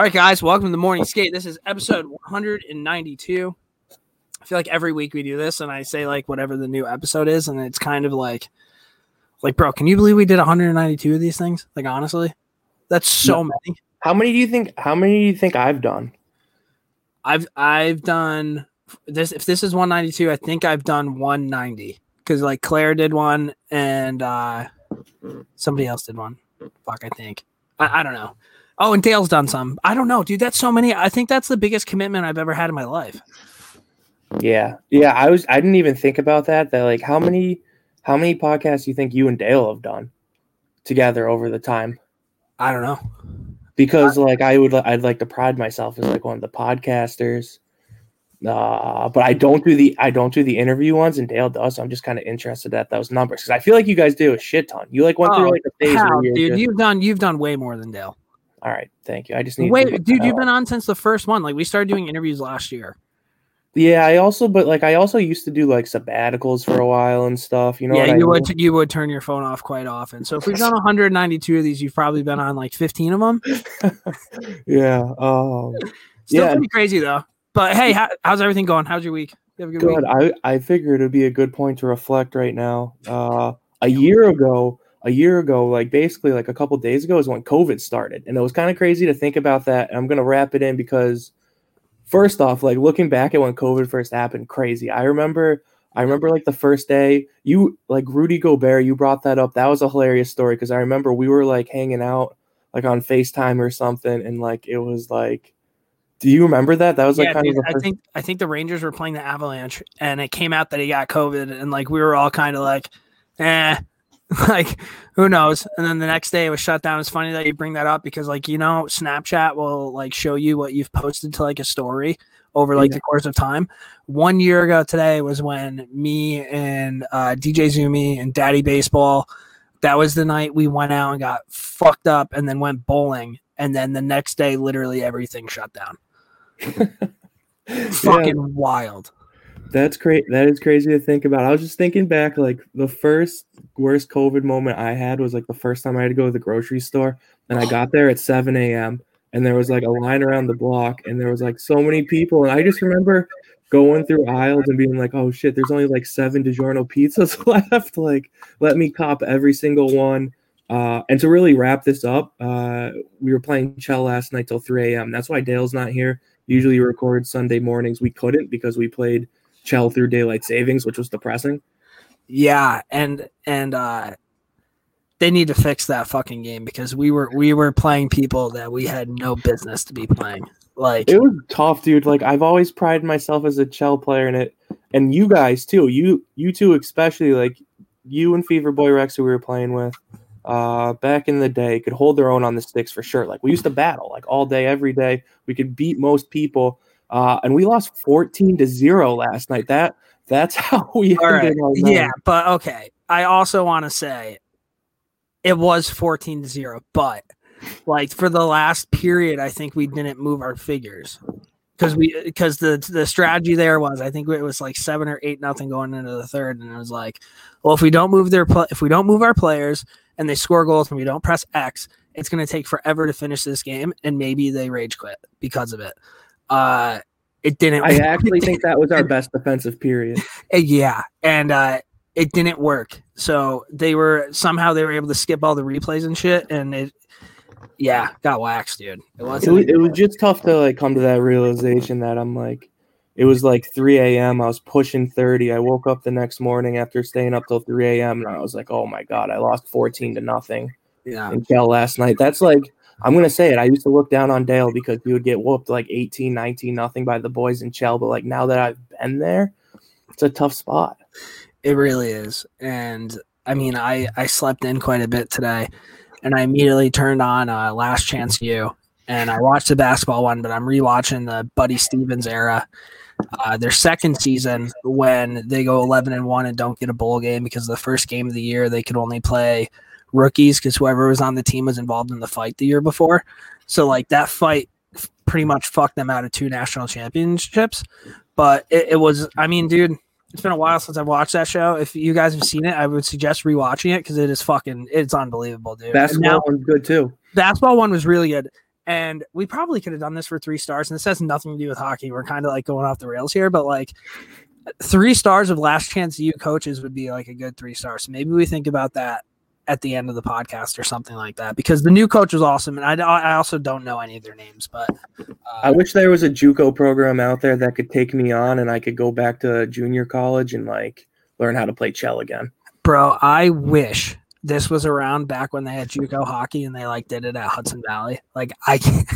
All right, guys, welcome to Morning Skate. This is episode 192. I feel like every week we do this, and I say, like, whatever the new episode is, and it's kind of like, bro, can you believe we did 192 of these things? Like, honestly, that's so many. How many do you think I've done? I've done this. If this is 192, I think I've done 190 because like Claire did one and somebody else did one. Fuck, I think. I don't know. Oh, and Dale's done some. I don't know, dude. That's so many. I think that's the biggest commitment I've ever had in my life. Yeah. I didn't even think about that. That like how many podcasts do you think you and Dale have done together over the time? I don't know. Because like I'd like to pride myself as like one of the podcasters, but I don't do the interview ones, and Dale does. So I'm just kind of interested at those numbers because I feel like you guys do a shit ton. You like went through like a phase. How, where dude, you've done way more than Dale. All right, thank you. I just need. Wait, dude, you've been on since the first one. Like we started doing interviews last year. Yeah, I also used to do like sabbaticals for a while and stuff. You know, yeah, you would turn your phone off quite often. So if we've done 192 of these, you've probably been on like 15 of them. Yeah, pretty crazy though. But hey, how's everything going? How's your week? You have a good week? I figured it'd be a good point to reflect right now. A year ago, like basically like a couple days ago, is when COVID started, and it was kind of crazy to think about that. And I'm gonna wrap it in because. First off, like looking back at when COVID first happened, crazy. I remember like the first day you like Rudy Gobert, you brought that up. That was a hilarious story because I remember we were like hanging out like on FaceTime or something, and like it was like, do you remember that? That was like kind of. I think the Rangers were playing the Avalanche, and it came out that he got COVID, and like we were all kind of like, like who knows? And then the next day it was shut down. It's funny that you bring that up because like, you know, Snapchat will like show you what you've posted to like a story over like the course of time. 1 year ago today was when me and DJ Zumi and Daddy Baseball, that was the night we went out and got fucked up and then went bowling. And then the next day, literally everything shut down. Fucking wild. That's crazy. That is crazy to think about. I was just thinking back, like the first worst COVID moment I had was like the first time I had to go to the grocery store, and I got there at 7 a.m. and there was like a line around the block, and there was like so many people, and I just remember going through aisles and being like, "Oh shit, there's only like 7 DiGiorno pizzas left. Like, let me cop every single one." And to really wrap this up, we were playing Chell last night till 3 a.m. That's why Dale's not here. Usually we record Sunday mornings. We couldn't because we played Chell through daylight savings, which was depressing. Yeah, and they need to fix that fucking game because we were playing people that we had no business to be playing. Like it was tough, dude. Like I've always prided myself as a Chell player in it, and you guys too. You two especially, like you and Fever Boy Rex, who we were playing with back in the day, could hold their own on the sticks for sure. Like we used to battle like all day, every day. We could beat most people. And we lost 14-0 last night. That's how we ended. All right. Yeah, but okay. I also want to say it was 14-0, but like for the last period, I think we didn't move our figures because the strategy there was, I think it was like 7 or 8-0 going into the third, and it was like, well, if we don't move our players and they score goals and we don't press X, it's going to take forever to finish this game, and maybe they rage quit because of it. It didn't work. I actually think that was our best defensive period. Yeah, and it didn't work. So they were able to skip all the replays and shit, and it got waxed, dude. It was just tough to like come to that realization that I'm like, it was like 3 a.m. I was pushing 30. I woke up the next morning after staying up till 3 a.m. and I was like, oh my god, I lost 14-0. Yeah, in jail last night. That's like. I'm going to say it. I used to look down on Dale because he would get whooped like 18-19 by the boys in Chell. But like now that I've been there, it's a tough spot. It really is. And I mean, I slept in quite a bit today, and I immediately turned on Last Chance U, and I watched the basketball one, but I'm rewatching the Buddy Stevens era, their second season when they go 11-1 and don't get a bowl game because the first game of the year they could only play rookies because whoever was on the team was involved in the fight the year before. So like that fight pretty much fucked them out of 2 national championships. But it was, I mean, dude, it's been a while since I've watched that show. If you guys have seen it, I would suggest rewatching it because it's unbelievable, dude. Basketball one's good too. Basketball one was really good. And we probably could have done this for 3 stars. And this has nothing to do with hockey. We're kind of like going off the rails here, but like 3 stars of Last Chance U coaches would be like a good 3 stars. So maybe we think about that at the end of the podcast or something like that, because the new coach was awesome. And I also don't know any of their names, but I wish there was a JUCO program out there that could take me on and I could go back to junior college and like learn how to play Chell again. Bro, I wish this was around back when they had JUCO hockey and they like did it at Hudson Valley. Like I can't,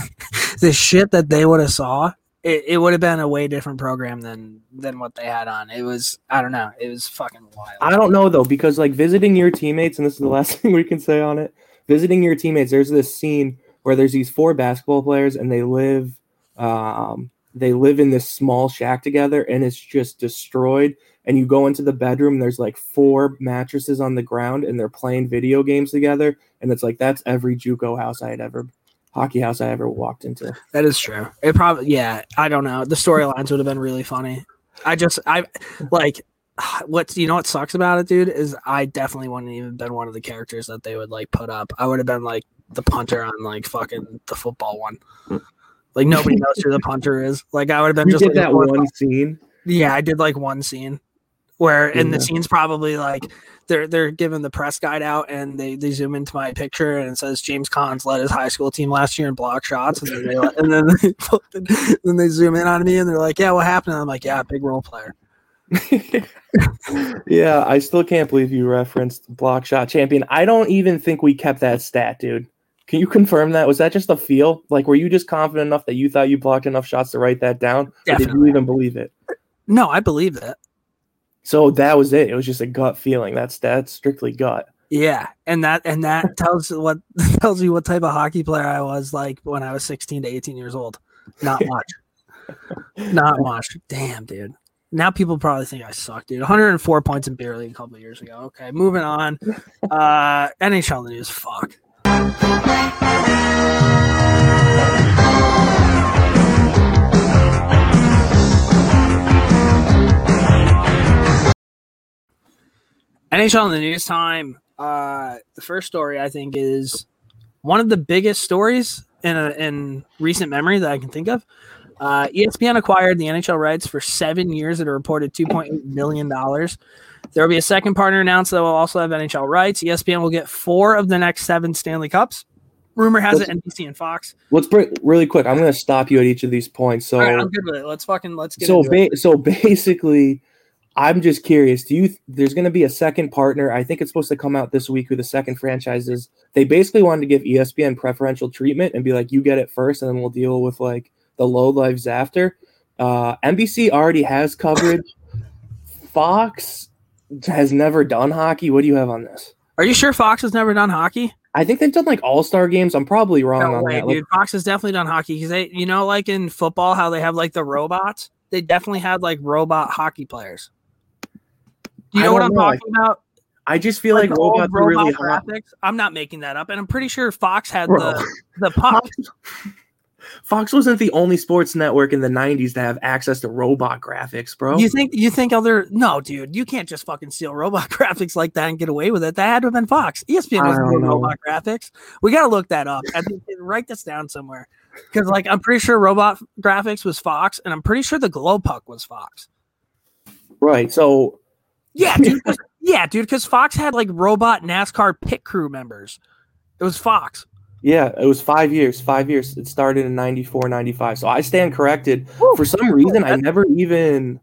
the shit that they would have saw, it would have been a way different program than what they had on. It was, I don't know. It was fucking wild. I don't know though, because like visiting your teammates, and this is the last thing we can say on it, visiting your teammates, there's this scene where there's these 4 basketball players and they live in this small shack together and it's just destroyed. And you go into the bedroom, there's like 4 mattresses on the ground and they're playing video games together. And it's like, that's every JUCO house hockey house I ever walked into. That is true. It probably, yeah, I don't know. The storylines would have been really funny. You know what sucks about it, dude, is I definitely wouldn't have even been one of the characters that they would like put up. I would have been like the punter on like fucking the football one. Like nobody knows who the punter is. Like I would have been you just did like, that one scene. Yeah, I did like one scene. Where and the scene's probably like they're giving the press guide out and they zoom into my picture and it says James Collins led his high school team last year in block shots and then they zoom in on me and they're like, yeah, what happened? And I'm like, yeah, big role player. Yeah, I still can't believe you referenced block shot champion. I don't even think we kept that stat, dude. Can you confirm that? Was that just a feel? Like, were you just confident enough that you thought you blocked enough shots to write that down? Definitely. Or did you even believe it? No, I believe that. So that was it. It was just a gut feeling. That's strictly gut. Yeah, and that tells you what type of hockey player I was like when I was 16 to 18 years old. Not much. Not much. Damn, dude. Now people probably think I suck, dude. 104 points in beer league a couple of years ago. Okay, moving on. NHL news. Fuck. NHL in the news time. The first story I think is one of the biggest stories in recent memory that I can think of. ESPN acquired the NHL rights for 7 years at a reported $2.8 million. There will be a second partner announced that will also have NHL rights. ESPN will get 4 of the next 7 Stanley Cups. Rumor has it NBC and Fox. Let's break really quick. I'm going to stop you at each of these points. So all right, I'm good with it. Let's get into it. So basically. I'm just curious. There's going to be a second partner. I think it's supposed to come out this week who the second franchise is. They basically wanted to give ESPN preferential treatment and be like, you get it first, and then we'll deal with like the low lives after. NBC already has coverage. Fox has never done hockey. What do you have on this? Are you sure Fox has never done hockey? I think they've done like all-star games. I'm probably wrong on that. Dude, Fox has definitely done hockey because they, you know, like in football, how they have like the robots. They definitely had like robot hockey players. You know what I'm talking about? I just feel like robots are really hot. I'm not making that up, and I'm pretty sure Fox had the puck. Fox wasn't the only sports network in the 90s to have access to robot graphics, bro. You think other? No, dude, you can't just fucking steal robot graphics like that and get away with it. That had to have been Fox. ESPN wasn't doing robot graphics. We got to look that up. I think, write this down somewhere because, like, I'm pretty sure robot graphics was Fox, and I'm pretty sure the glow puck was Fox. Right. So. Yeah, dude. Because Fox had like robot NASCAR pit crew members. It was Fox. Yeah, it was 5 years. 5 years. It started in 94, 95. So I stand corrected. Woo, for some reason, I never even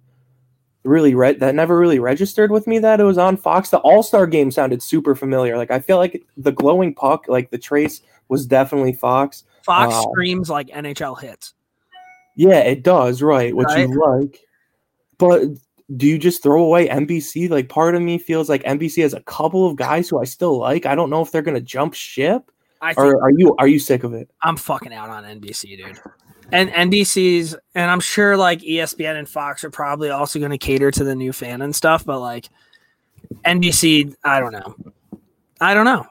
really read that. Never really registered with me that it was on Fox. The All-Star Game sounded super familiar. Like I feel like the glowing puck, like the trace, was definitely Fox. Fox screams like NHL hits. Yeah, it does. Right, which right? You like, but. Do you just throw away NBC? Like part of me feels like NBC has a couple of guys who I still like. I don't know if they're going to jump ship. Are you sick of it? I'm fucking out on NBC, dude. And NBC's, and I'm sure like ESPN and Fox are probably also going to cater to the new fan and stuff. But like NBC, I don't know.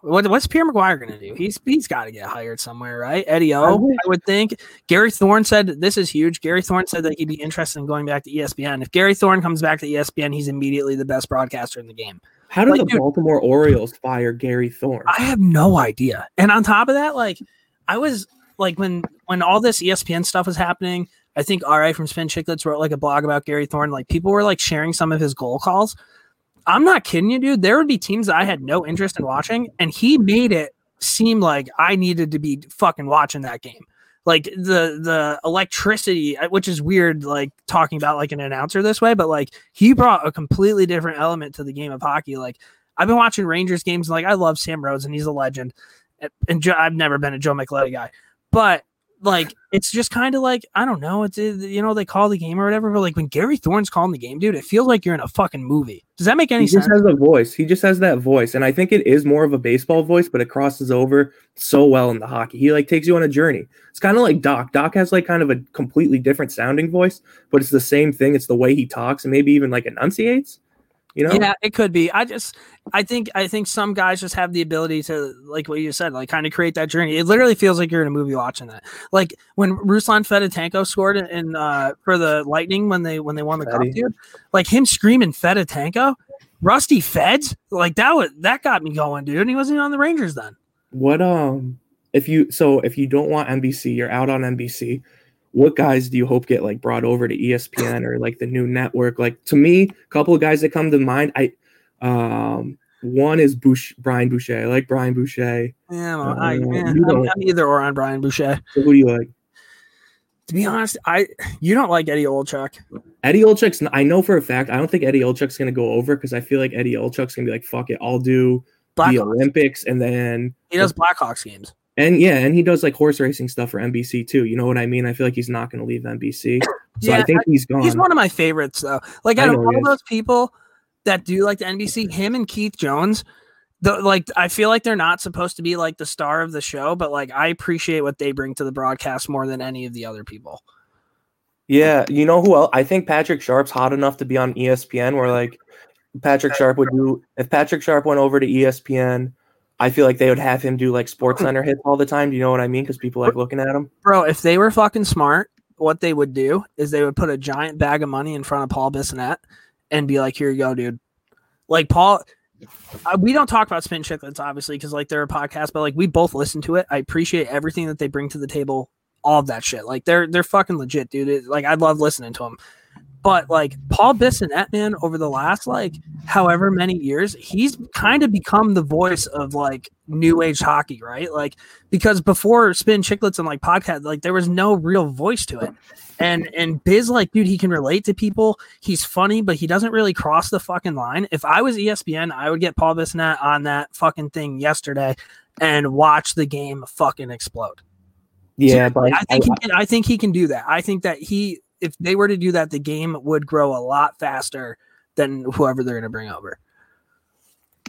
What's Pierre McGuire going to do? He's got to get hired somewhere, right? Eddie O, I would think. Gary Thorne said, this is huge. Gary Thorne said that he'd be interested in going back to ESPN. If Gary Thorne comes back to ESPN, he's immediately the best broadcaster in the game. How do Baltimore Orioles fire Gary Thorne? I have no idea. And on top of that, like I was – like when all this ESPN stuff was happening, I think RA from Spin Chicklets wrote like a blog about Gary Thorne. Like people were like sharing some of his goal calls. I'm not kidding you, dude. There would be teams that I had no interest in watching, and he made it seem like I needed to be fucking watching that game. Like the electricity, which is weird, like talking about like an announcer this way, but like he brought a completely different element to the game of hockey. Like I've been watching Rangers games, and like I love Sam Rhodes, and he's a legend. And I've never been a Joe McLeod guy, but like it's just kind of like I don't know. It's you know they call the game or whatever, but like when Gary Thorne's calling the game, dude, it feels like you're in a fucking movie. Does that make any sense? He just has a voice. He just has that voice, and I think it is more of a baseball voice, but it crosses over so well in the hockey. He like takes you on a journey. It's kind of like Doc. Doc has like kind of a completely different sounding voice, but it's the same thing. It's the way he talks and maybe even like enunciates. You know? Yeah, it could be. I think some guys just have the ability to, like what you said, like kind of create that journey. It literally feels like you're in a movie watching that. Like when Ruslan Fedotenko scored in for the Lightning when they won the cup, dude, like him screaming Fedotenko, Rusty Feds, like that got me going, dude. And he wasn't even on the Rangers then. What if you don't want NBC, you're out on NBC. What guys do you hope get like brought over to ESPN or like the new network? Like to me, a couple of guys that come to mind. One is Brian Boucher. I like Brian Boucher. Yeah, well, I'm either or on Brian Boucher. So who do you like? To be honest, you don't like Eddie Olczyk. Eddie Olczyk's. I know for a fact. I don't think Eddie Olczyk's gonna go over because I feel like Eddie Olczyk's gonna be like, fuck it, I'll do the Olympics and then he does Blackhawks games. And he does like horse racing stuff for NBC too. You know what I mean? I feel like he's not going to leave NBC. So yeah, I think he's gone. He's one of my favorites though. Like out of all those people that do like the NBC, him and Keith Jones, like I feel like they're not supposed to be like the star of the show, but like I appreciate what they bring to the broadcast more than any of the other people. Yeah, you know who else? I think Patrick Sharp's hot enough to be on ESPN. Where like Patrick Sharp would do if Patrick Sharp went over to ESPN. I feel like they would have him do like Sports Center hits all the time. Do you know what I mean? Because people like looking at him. Bro, if they were fucking smart, what they would do is they would put a giant bag of money in front of Paul Bissonnette and be like, here you go, dude. Like Paul, we don't talk about Spin Chicklets, obviously, because like they're a podcast, but like we both listen to it. I appreciate everything that they bring to the table, all of that shit. Like they're fucking legit, dude. Like I love listening to them. But like Paul Bissonnette, man, over the last like however many years, he's kind of become the voice of like new age hockey, right? Like because before Spin Chicklets and like podcast, like there was no real voice to it. And Biz, like, dude, he can relate to people. He's funny, but he doesn't really cross the fucking line. If I was ESPN, I would get Paul Bissonnette on that fucking thing yesterday and watch the game fucking explode. Yeah, so, but I think he can do that. I think that he. If they were to do that, the game would grow a lot faster than whoever they're going to bring over.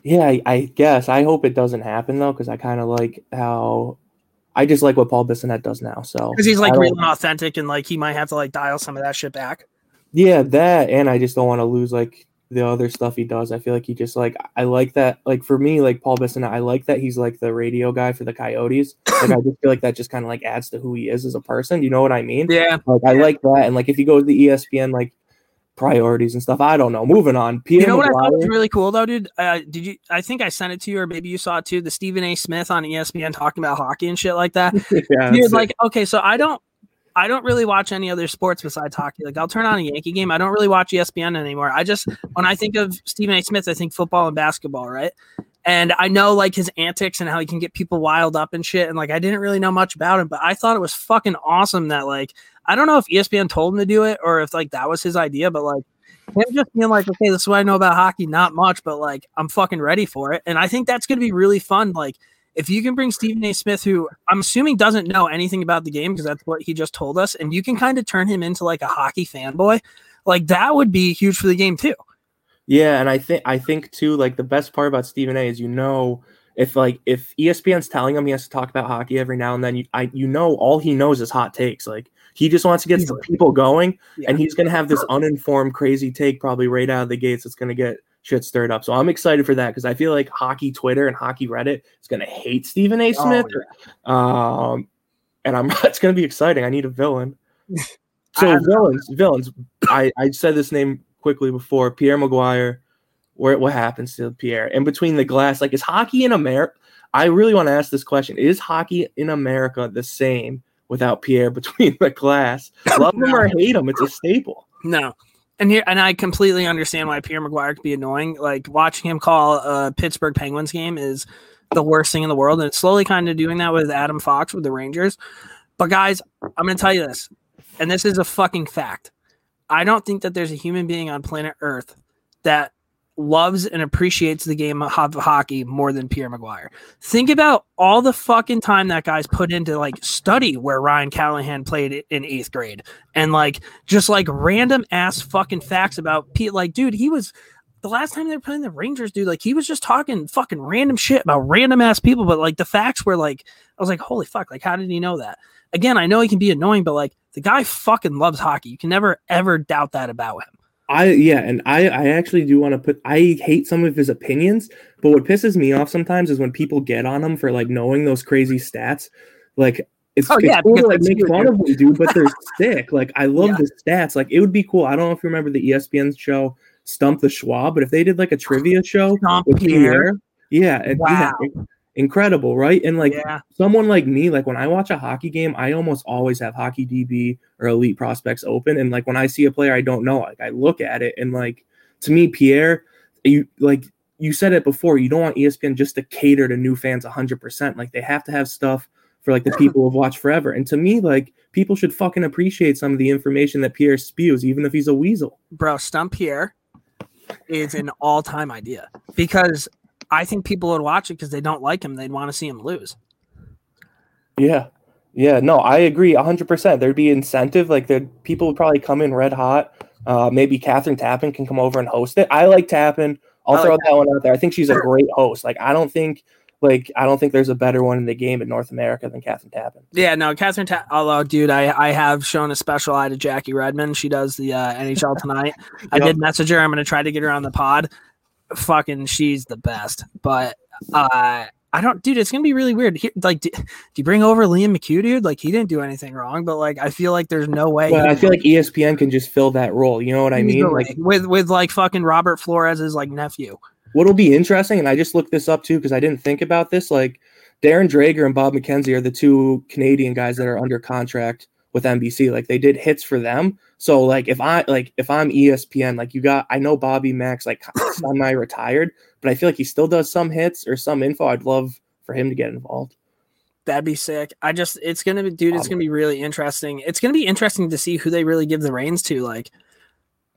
Yeah, I guess. I hope it doesn't happen, though, because I kind of like how – I just like what Paul Bissonnette does now. So because he's, like, real and authentic, and, like, he might have to, like, dial some of that shit back. Yeah, that, and I just don't want to lose, like, the other stuff he does. I feel like he just, like – I like that – like, for me, like, Paul Bissonnette, I like that he's, like, the radio guy for the Coyotes. Like, I just feel like that just kind of like adds to who he is as a person. You know what I mean? Yeah. Like I like that. And like if you go to the ESPN like priorities and stuff, I don't know. Moving on. Pierre, you know what McGuire. I thought was really cool though, dude. Did you? I think I sent it to you, or maybe you saw it too. The Stephen A. Smith on ESPN talking about hockey and shit like that. Yeah. Dude, like okay, so I don't really watch any other sports besides hockey. Like I'll turn on a Yankee game. I don't really watch ESPN anymore. I just when I think of Stephen A. Smith, I think football and basketball, right? And I know like his antics and how he can get people wild up and shit. And like, I didn't really know much about him, but I thought it was fucking awesome that like, I don't know if ESPN told him to do it or if like that was his idea, but like him just being like, okay, this is what I know about hockey. Not much, but like, I'm fucking ready for it. And I think that's going to be really fun. Like if you can bring Stephen A. Smith, who I'm assuming doesn't know anything about the game because that's what he just told us. And you can kind of turn him into like a hockey fanboy. Like that would be huge for the game too. Yeah, and I think too, like the best part about Stephen A. is you know if ESPN's telling him he has to talk about hockey every now and then, all he knows is hot takes. Like he just wants to get the people going, yeah. And he's gonna have this uninformed, crazy take probably right out of the gates that's gonna get shit stirred up. So I'm excited for that because I feel like hockey Twitter and hockey Reddit is gonna hate Stephen A. Smith. Oh, yeah. It's gonna be exciting. I need a villain. So villains. I said this name quickly before. Pierre McGuire where what happens to Pierre and between the glass. Like, is hockey in America? I really want to ask this question. Is hockey in America the same without Pierre between the glass? Love him or hate him, it's a staple. No. And I completely understand why Pierre McGuire could be annoying. Like, watching him call a Pittsburgh Penguins game is the worst thing in the world. And it's slowly kind of doing that with Adam Fox with the Rangers. But guys, I'm going to tell you this, and this is a fucking fact. I don't think that there's a human being on planet Earth that loves and appreciates the game of hockey more than Pierre McGuire. Think about all the fucking time that guy's put into like study where Ryan Callahan played in 8th grade and like just like random ass fucking facts about Pete. Like, dude, he was the last time they were playing the Rangers, dude, like he was just talking fucking random shit about random ass people. But like the facts were like, I was like, holy fuck, like how did he know that? Again, I know he can be annoying, but like the guy fucking loves hockey. You can never ever doubt that about him. I actually do want to I hate some of his opinions, but what pisses me off sometimes is when people get on him for like knowing those crazy stats. Like it's cool to like make fun of them, dude, but they're sick. Like I love the stats. Like it would be cool. I don't know if you remember the ESPN show Stump the Schwab, but if they did like a trivia show with Pierre, incredible, right? And like someone like me, like when I watch a hockey game, I almost always have Hockey DB or Elite Prospects open. And like when I see a player I don't know, like I look at it and like to me, Pierre, you said it before, you don't want ESPN just to cater to new fans 100%. Like they have to have stuff for like the people who've watched forever. And to me, like people should fucking appreciate some of the information that Pierre spews, even if he's a weasel. Bro, Stump Pierre is an all-time idea because I think people would watch it because they don't like him. They'd want to see him lose. Yeah. Yeah. No, I agree 100%. There'd be incentive. Like people would probably come in red hot. Maybe Catherine Tappen can come over and host it. I like Tappen. I'll throw that one out there. I think she's a great host. Like, I don't think there's a better one in the game in North America than Catherine Tappen. Yeah, no, Catherine Tappen. Although, dude, I have shown a special eye to Jackie Redmond. She does the NHL Tonight. Yep. I did message her. I'm going to try to get her on the pod. Fucking she's the best, but I don't, dude, it's gonna be really weird. Do you bring over Liam McHugh, dude? Like he didn't do anything wrong, but like I feel like there's no way. Well, I feel like ESPN can just fill that role, you know what I mean? Like with like fucking Robert Flores's like nephew. What'll be interesting, and I just looked this up too because I didn't think about this, like Darren Drager and Bob McKenzie are the two Canadian guys that are under contract with NBC. Like they did hits for them. So like if I'm ESPN, like I know Bobby Max like semi-retired, but I feel like he still does some hits or some info. I'd love for him to get involved. That'd be sick. It's gonna be really interesting. It's gonna be interesting to see who they really give the reins to. Like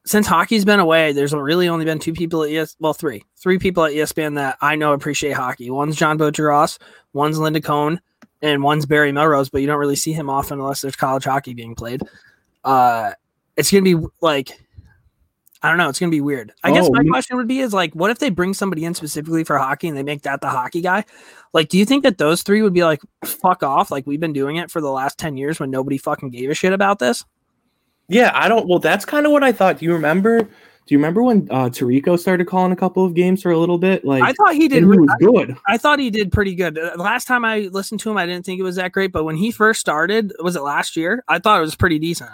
since hockey's been away, there's really only been three people at ESPN that I know appreciate hockey. One's John Bojaros, one's Linda Cohn, and one's Barry Melrose, but you don't really see him often unless there's college hockey being played. It's going to be like, I don't know. It's going to be weird. I guess my question would be is like, what if they bring somebody in specifically for hockey and they make that the hockey guy? Like, do you think that those three would be like, fuck off? Like we've been doing it for the last 10 years when nobody fucking gave a shit about this. Yeah. That's kind of what I thought. Do you remember when Tirico started calling a couple of games for a little bit? Like I thought he did really good. I thought he did pretty good. Last time I listened to him, I didn't think it was that great. But when he first started, was it last year? I thought it was pretty decent.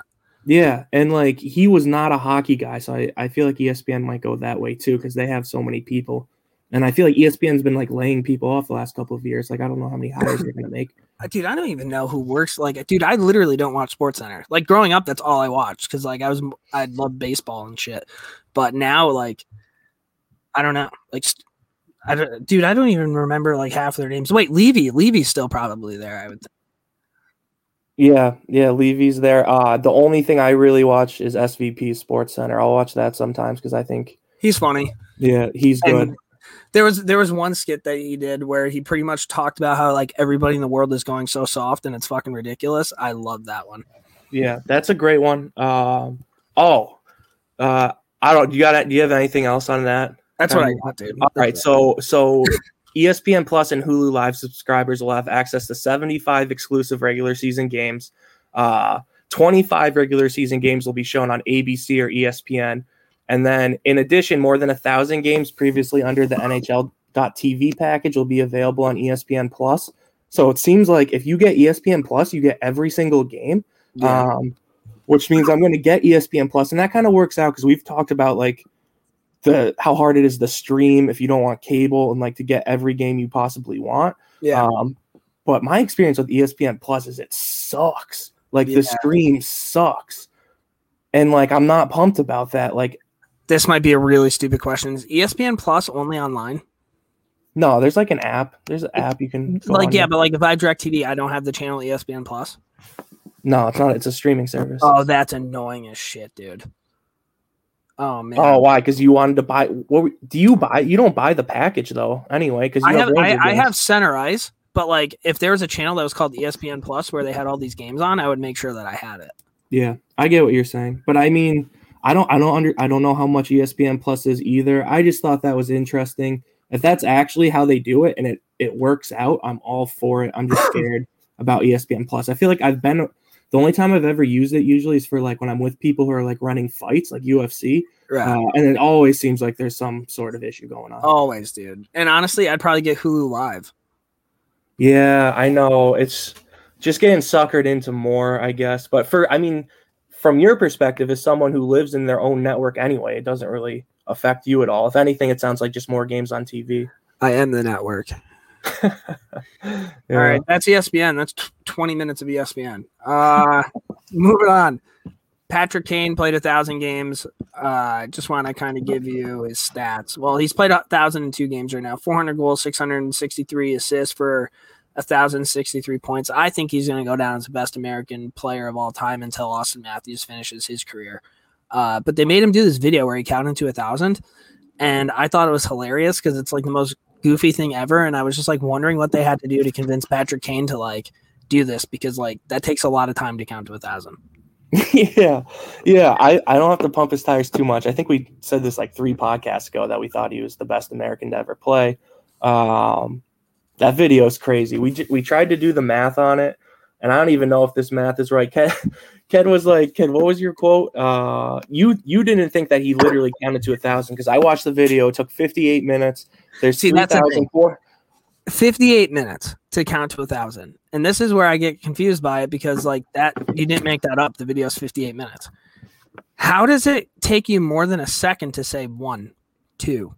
Yeah, and like he was not a hockey guy, so I feel like ESPN might go that way too because they have so many people. And I feel like ESPN's been like laying people off the last couple of years. Like I don't know how many hires they're gonna make. Dude, I don't even know who works. Like, dude, I literally don't watch SportsCenter. Like growing up, that's all I watched because like I loved baseball and shit. But now, like, I don't know. Like, I don't even remember like half their names. Wait, Levy's still probably there. I would think. Yeah, Levy's there. The only thing I really watch is SVP SportsCenter. I'll watch that sometimes because I think he's funny. Yeah, he's good. There was one skit that he did where he pretty much talked about how like everybody in the world is going so soft and it's fucking ridiculous. I love that one. Yeah, that's a great one. I don't. Do you have anything else on that? That's what I got, dude. All right. So ESPN Plus and Hulu Live subscribers will have access to 75 exclusive regular season games. 25 regular season games will be shown on ABC or ESPN. And then, in addition, more than 1,000 games previously under the NHL.TV package will be available on ESPN Plus. So it seems like if you get ESPN Plus, you get every single game, which means I'm going to get ESPN Plus. And that kind of works out because we've talked about like the how hard it is to stream if you don't want cable and like to get every game you possibly want. Yeah. But my experience with ESPN Plus is it sucks. Like the stream sucks. And like, I'm not pumped about that. Like, this might be a really stupid question. Is ESPN Plus only online? No, there's like an app. There's an app you can like. Yeah, but like if I have DirecTV, I don't have the channel ESPN Plus. No, it's not. It's a streaming service. Oh, that's annoying as shit, dude. Oh man. Oh, why? Because you wanted to buy. What do you buy? You don't buy the package though, anyway. Because I have Center Ice, but like if there was a channel that was called ESPN Plus where they had all these games on, I would make sure that I had it. Yeah, I get what you're saying, but I mean, I don't know how much ESPN Plus is either. I just thought that was interesting. If that's actually how they do it and it works out, I'm all for it. I'm just scared about ESPN Plus. I feel like the only time I've ever used it usually is for like when I'm with people who are like running fights, like UFC. Right. And it always seems like there's some sort of issue going on. Always, dude. And honestly, I'd probably get Hulu Live. Yeah, I know. It's just getting suckered into more, I guess. But from your perspective, as someone who lives in their own network anyway, it doesn't really affect you at all. If anything, it sounds like just more games on TV. I am the network. Yeah. All right, that's ESPN. That's 20 minutes of ESPN. Moving on. Patrick Kane played 1,000 games. I just want to kind of give you his stats. Well, he's played 1,002 games right now. 400 goals, 663 assists for 1,063 points. I think he's going to go down as the best American player of all time until Austin Matthews finishes his career. But they made him do this video where he counted to 1,000, and I thought it was hilarious because it's like the most goofy thing ever. And I was just like wondering what they had to do to convince Patrick Kane to like do this, because like that takes a lot of time to count to 1,000. Yeah. I don't have to pump his tires too much. I think we said this like 3 podcasts ago that we thought he was the best American to ever play. That video is crazy. We tried to do the math on it, and I don't even know if this math is right. Ken was like, Ken, what was your quote? You didn't think that he literally counted to 1,000 because I watched the video. It took 58 minutes. There's 58 minutes to count to 1,000, and this is where I get confused by it because like that you didn't make that up. The video's 58 minutes. How does it take you more than a second to say 1, 2,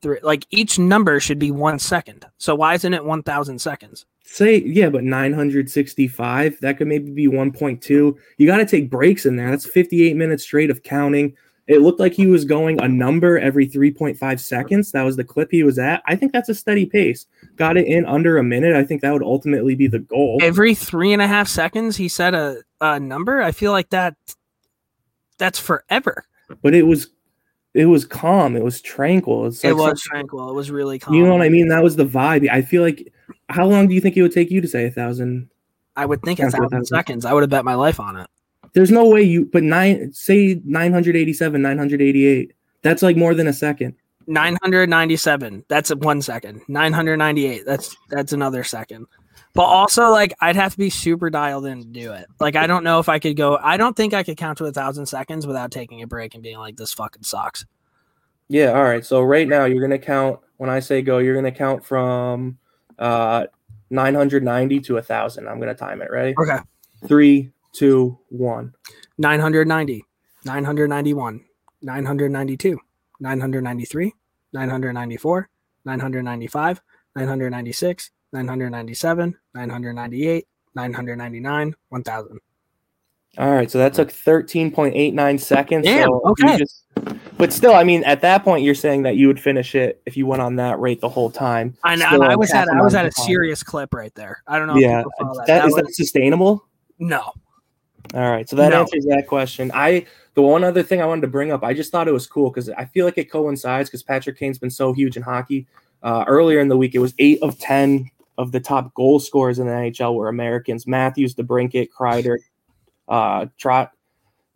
3? Like each number should be 1 second. So why isn't it 1,000 seconds? Say, yeah, but 965, that could maybe be 1.2. You got to take breaks in there. That's 58 minutes straight of counting. It looked like he was going a number every 3.5 seconds. That was the clip he was at. I think that's a steady pace. Got it in under a minute. I think that would ultimately be the goal. Every 3.5 seconds, he said a number. I feel like that's forever. But it was calm. It was tranquil. It was tranquil. It was really calm. You know what I mean? That was the vibe. I feel like, how long do you think it would take you to say 1,000? I would think 1,000 seconds. I would have bet my life on it. There's no way you, but 987, 988. That's like more than a second. 997. That's 1 second. 998. That's another second. But also, like, I'd have to be super dialed in to do it. Like, I don't know if I could go. I don't think I could count to 1,000 seconds without taking a break and being like, this fucking sucks. Yeah, all right. So right now you're going to count, when I say go, you're going to count from 990 to 1,000. I'm going to time it. Ready? Okay. 3, 2, 1. 990, 991, 992, 993, 994, 995, 996, 997, 998, 999, 1,000. All right, so that took 13.89 seconds. Damn, so okay. But still, I mean, at that point, you're saying that you would finish it if you went on that rate the whole time. I know. I was at a serious clip right there. I don't know. Yeah, if that sustainable? No. All right, so that answers that question. The one other thing I wanted to bring up, I just thought it was cool because I feel like it coincides because Patrick Kane's been so huge in hockey. Earlier in the week, it was 8 of 10 of the top goal scorers in the NHL were Americans. Matthews, DeBrincat, Kreider, Trot,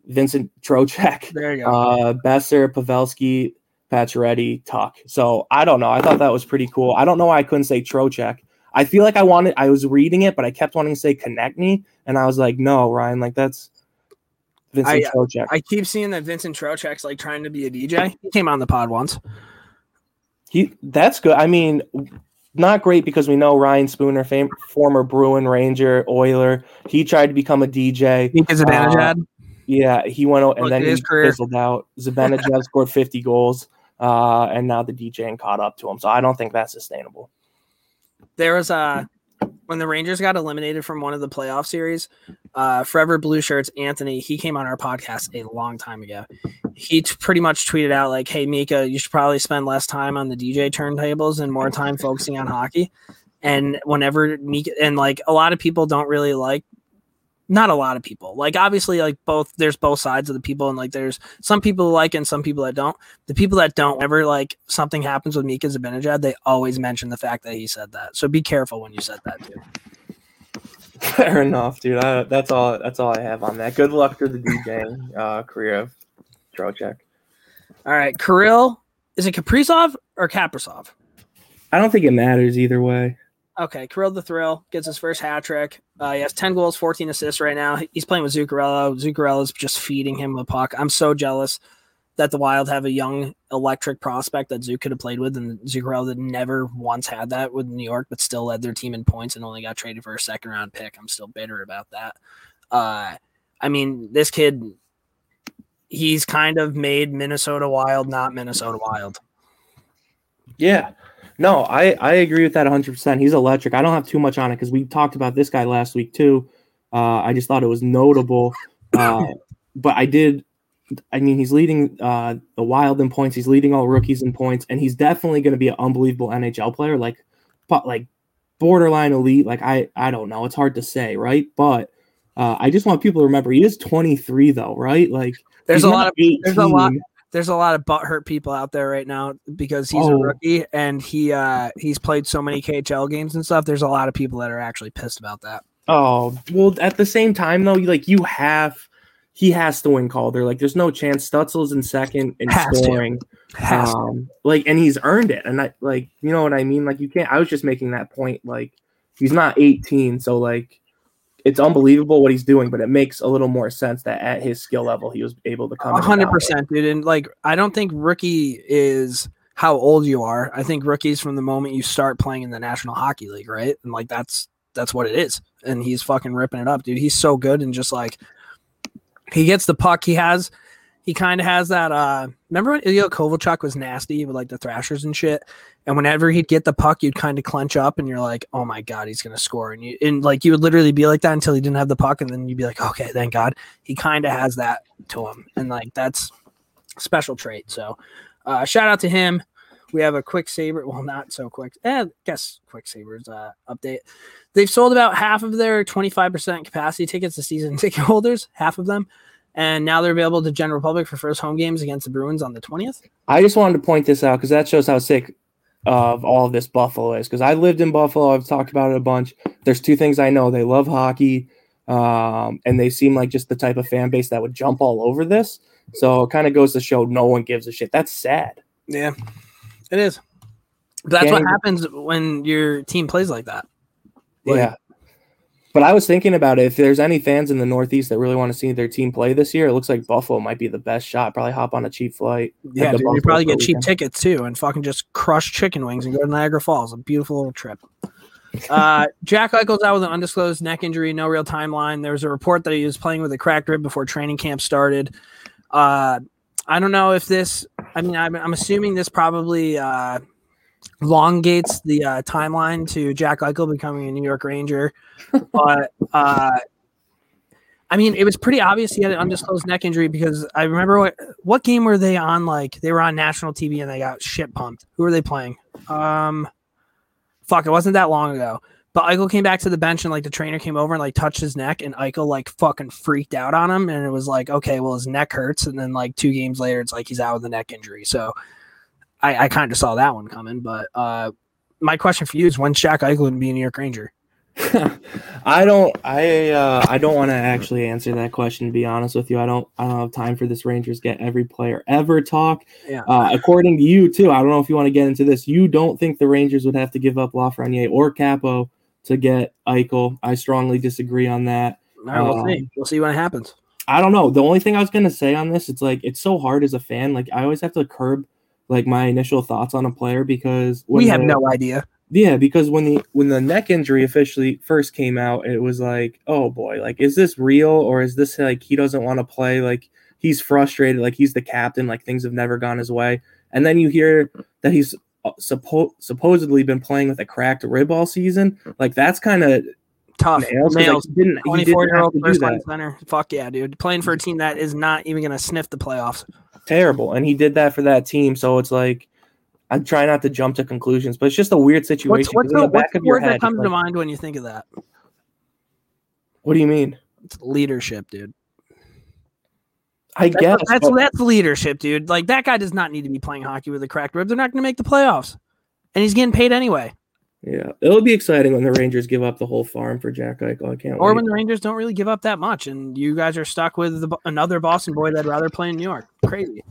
Vincent Trocheck, there you go. Besser, Pavelski, Pacioretty, Tuck. So I don't know. I thought that was pretty cool. I don't know why I couldn't say Trocheck. I feel like I was reading it, but I kept wanting to say Konechny, and I was like, no, Ryan, like that's Vincent Trocheck. I keep seeing that Vincent Trocheck's like trying to be a DJ. He came on the pod once. That's good. I mean, not great because we know Ryan Spooner, former Bruin, Ranger, Oiler. He tried to become a DJ. Zibanejad. Yeah, he went out and then he fizzled out. Zibanejad scored 50 goals. and now the DJing caught up to him. So I don't think that's sustainable. There was a when the Rangers got eliminated from one of the playoff series, Forever Blue Shirts Anthony, he came on our podcast a long time ago. He pretty much tweeted out like, "Hey Mika, you should probably spend less time on the DJ turntables and more time focusing on hockey." And whenever Mika and like a lot of people don't really like. Not a lot of people. Like, obviously, like, both, there's both sides of the people, and, like, there's some people like and some people that don't. The people that don't, ever like, something happens with Mika Zibanejad, they always mention the fact that he said that. So be careful when you said that, too. Fair enough, dude. That's all I have on that. Good luck to the DJing career of Trocheck. All right. Kirill, is it Kaprizov or Kaprizov? I don't think it matters either way. Okay, Kirill the Thrill gets his first hat trick. He has 10 goals, 14 assists right now. He's playing with Zuccarello. Zuccarello's just feeding him the puck. I'm so jealous that the Wild have a young electric prospect that Zuc could have played with, and Zuccarello never once had that with New York, but still led their team in points and only got traded for a second-round pick. I'm still bitter about that. I mean, this kid, he's kind of made Minnesota Wild not Minnesota Wild. Yeah. No, I agree with that 100%. He's electric. I don't have too much on it because we talked about this guy last week too. I just thought it was notable. But he's leading the Wild in points. He's leading all rookies in points. And he's definitely going to be an unbelievable NHL player, like borderline elite. Like, I don't know. It's hard to say, right? But I just want people to remember he is 23, though, right? Like, there's a lot of butthurt people out there right now because he's a rookie and he's played so many KHL games and stuff. There's a lot of people that are actually pissed about that. Oh, well, at the same time, though, like he has to win Calder. Like, there's no chance. Stutzel's in second and scoring. And he's earned it. And I, like, you know what I mean? Like, you can't, I was just making that point. Like, he's not 18. So, like, it's unbelievable what he's doing, but it makes a little more sense that at his skill level, he was able to come 100%, dude. And like, I don't think rookie is how old you are. I think rookies from the moment you start playing in the National Hockey League, right? And like, that's what it is. And he's fucking ripping it up, dude. He's so good. And just like, he gets the puck. He kind of has that, remember when Ilya Kovalchuk was nasty with like the Thrashers and shit? And whenever he'd get the puck, you'd kind of clench up and you're like, oh my God, he's going to score. And like, you would literally be like that until he didn't have the puck. And then you'd be like, okay, thank God. He kind of has that to him. And like, that's a special trait. So shout out to him. We have a quick saber. Well, not so quick. I guess quick sabers update. They've sold about half of their 25% capacity tickets to season ticket holders, half of them. And now they're available to general public for first home games against the Bruins on the 20th. I just wanted to point this out because that shows how sick of all of this Buffalo is. Because I lived in Buffalo. I've talked about it a bunch. There's two things I know. They love hockey, and they seem like just the type of fan base that would jump all over this. So it kind of goes to show no one gives a shit. That's sad. Yeah, it is. But that's what happens when your team plays like that. Like, yeah. But I was thinking about it. If there's any fans in the Northeast that really want to see their team play this year, it looks like Buffalo might be the best shot. Probably hop on a cheap flight. Yeah, dude, you probably get cheap tickets too and fucking just crush chicken wings and go to Niagara Falls. A beautiful little trip. Jack Eichel's out with an undisclosed neck injury, no real timeline. There was a report that he was playing with a cracked rib before training camp started. I don't know if this – I mean, I'm assuming this probably elongates the timeline to Jack Eichel becoming a New York Ranger. But, I mean, it was pretty obvious he had an undisclosed neck injury because I remember what game were they on? Like, they were on national TV and they got shit pumped. Who were they playing? It wasn't that long ago. But Eichel came back to the bench and, like, the trainer came over and, like, touched his neck and Eichel, like, fucking freaked out on him. And it was like, okay, well, his neck hurts. And then, like, 2 games later, it's like he's out with a neck injury. So, I kind of saw that one coming, but my question for you is: when's Jack Eichel going to be a New York Ranger? I don't want to actually answer that question. To be honest with you, I don't have time for this Rangers get every player ever talk. Yeah. According to you too, I don't know if you want to get into this. You don't think the Rangers would have to give up Lafreniere or Capo to get Eichel? I strongly disagree on that. No, we'll see. We'll see what happens. I don't know. The only thing I was going to say on this, it's like it's so hard as a fan. Like I always have to curb. Like my initial thoughts on a player because we have no idea. Yeah, because when the neck injury officially first came out, it was like, oh boy, like is this real or is this like he doesn't want to play? Like he's frustrated, like he's the captain, like things have never gone his way. And then you hear that he's supposedly been playing with a cracked rib all season. Like that's kind of tough. Nails. Like, 24-year-old first-line center. Fuck yeah, dude. Playing for a team that is not even going to sniff the playoffs. Terrible. And he did that for that team. So it's like, I try not to jump to conclusions, but it's just a weird situation. What's the word that comes to mind when you think of that? What do you mean? It's leadership, dude. I guess that's leadership, dude. Like that guy does not need to be playing hockey with a cracked rib. They're not going to make the playoffs, and he's getting paid anyway. Yeah, it'll be exciting when the Rangers give up the whole farm for Jack Eichel. Or when the Rangers don't really give up that much, and you guys are stuck with another Boston boy that'd rather play in New York. Crazy.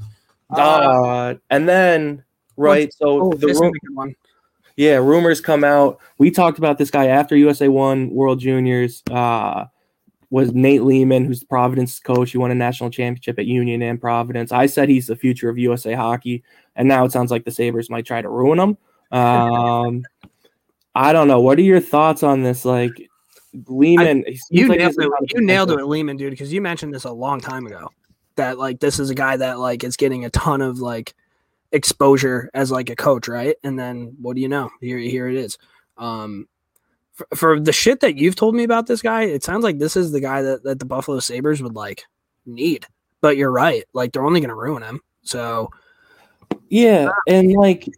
And then. Right, so rumors come out. We talked about this guy after USA won World Juniors. Was Nate Leaman, who's the Providence coach. He won a national championship at Union and Providence. I said he's the future of USA hockey, and now it sounds like the Sabres might try to ruin him. I don't know. What are your thoughts on this? Like Leaman, you nailed it with Leaman, dude, because you mentioned this a long time ago. That like this is a guy that like is getting a ton of like exposure as like a coach, right? And then what do you know? Here it is. For the shit that you've told me about this guy, it sounds like this is the guy that the Buffalo Sabres would like need. But you're right. Like they're only going to ruin him. So yeah, and like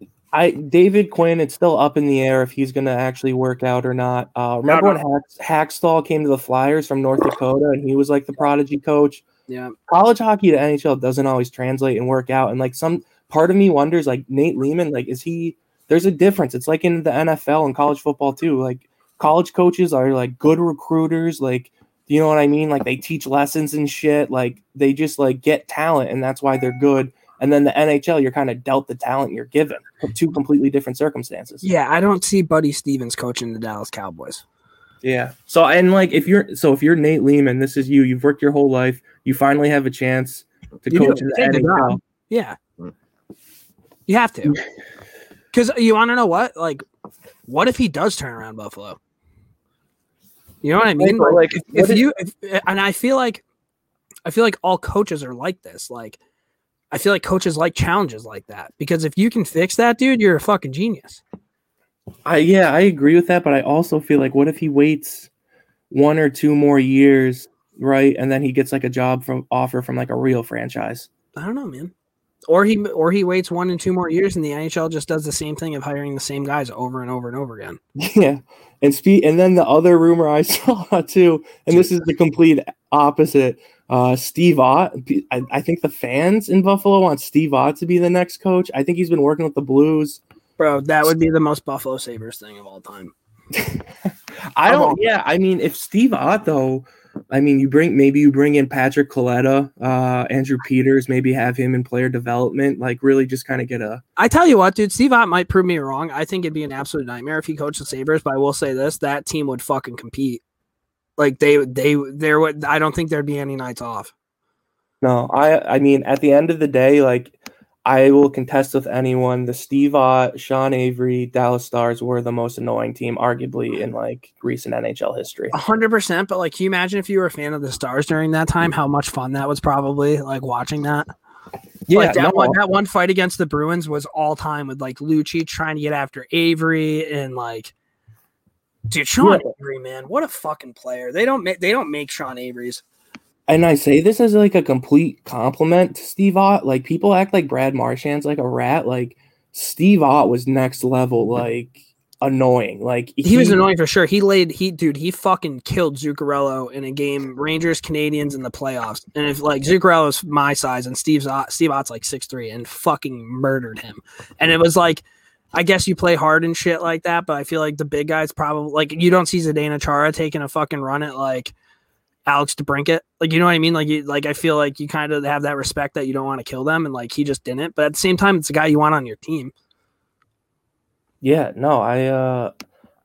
David Quinn, it's still up in the air if he's going to actually work out or not. Remember when Hackstall came to the Flyers from North Dakota and he was like the prodigy coach? Yeah. College hockey to NHL doesn't always translate and work out, and like some part of me wonders, like, Nate Leaman, like, there's a difference. It's like in the NFL and college football, too. Like, college coaches are, like, good recruiters. Like, you know what I mean? Like, they teach lessons and shit. Like, they just, like, get talent, and that's why they're good. And then the NHL, you're kind of dealt the talent you're given. Two completely different circumstances. Yeah, I don't see Buddy Stevens coaching the Dallas Cowboys. Yeah. So, and, like, if you're Nate Leaman, this is you. You've worked your whole life. You finally have a chance to coach in the NHL. Yeah. You have to, because you want to know what, like, what if he does turn around Buffalo? You know what I mean? Like, and I feel like all coaches are like this. Like, I feel like coaches like challenges like that, because if you can fix that, dude, you're a fucking genius. I agree with that, but I also feel like, what if he waits 1 or 2 more years, right, and then he gets like a job offer from like a real franchise? I don't know, man. Or he waits 1 and 2 more years, and the NHL just does the same thing of hiring the same guys over and over and over again. Yeah, and then the other rumor I saw too, and this is the complete opposite. Steve Ott, I think the fans in Buffalo want Steve Ott to be the next coach. I think he's been working with the Blues. Bro, that would be the most Buffalo Sabres thing of all time. Yeah, I mean, if Steve Ott though. I mean, you bring in Patrick Coletta, Andrew Peters, maybe have him in player development, like really just kind of get a. I tell you what, dude, Steve Ott might prove me wrong. I think it'd be an absolute nightmare if he coached the Sabres, but I will say this: that team would fucking compete. Like there would. I don't think there'd be any nights off. No, I mean, at the end of the day, like I will contest with anyone. The Steve Ott, Sean Avery, Dallas Stars were the most annoying team, arguably, in like recent NHL history. 100%. But like, can you imagine if you were a fan of the Stars during that time, how much fun that was probably like watching that? Yeah, like, that one fight against the Bruins was all time with like Lucci trying to get after Avery and like, dude, Sean Avery, man, what a fucking player! They don't make Sean Averys. And I say this as like a complete compliment to Steve Ott. Like people act like Brad Marchand's like a rat. Like Steve Ott was next level, like annoying. Like he was annoying for sure. He fucking killed Zuccarello in a game, Rangers, Canadiens in the playoffs. And if like Zuccarello's my size and Steve Ott's like 6'3" and fucking murdered him. And it was like, I guess you play hard and shit like that, but I feel like the big guys probably like you don't see Zdeno Chara taking a fucking run at like Alex DeBrincat, like you know what I mean, like you, like I feel like you kind of have that respect that you don't want to kill them, and like he just didn't. But at the same time, it's a guy you want on your team. Yeah, no, I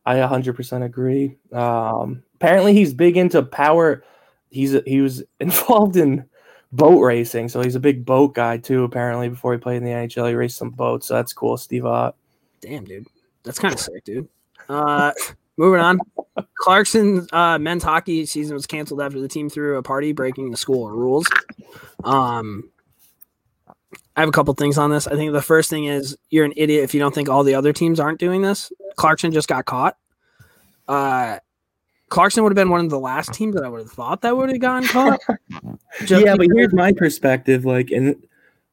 100% agree. Apparently, he's big into power. He was involved in boat racing, so he's a big boat guy too. Apparently, before he played in the NHL, he raced some boats, so that's cool. Steve Ott. Damn, dude, that's kind of sick, dude. Moving on. Clarkson's men's hockey season was canceled after the team threw a party breaking the school rules. I have a couple things on this. I think the first thing is you're an idiot if you don't think all the other teams aren't doing this. Clarkson just got caught. Clarkson would have been one of the last teams that I would have thought that would have gotten caught. Yeah, but here's my perspective. Like, and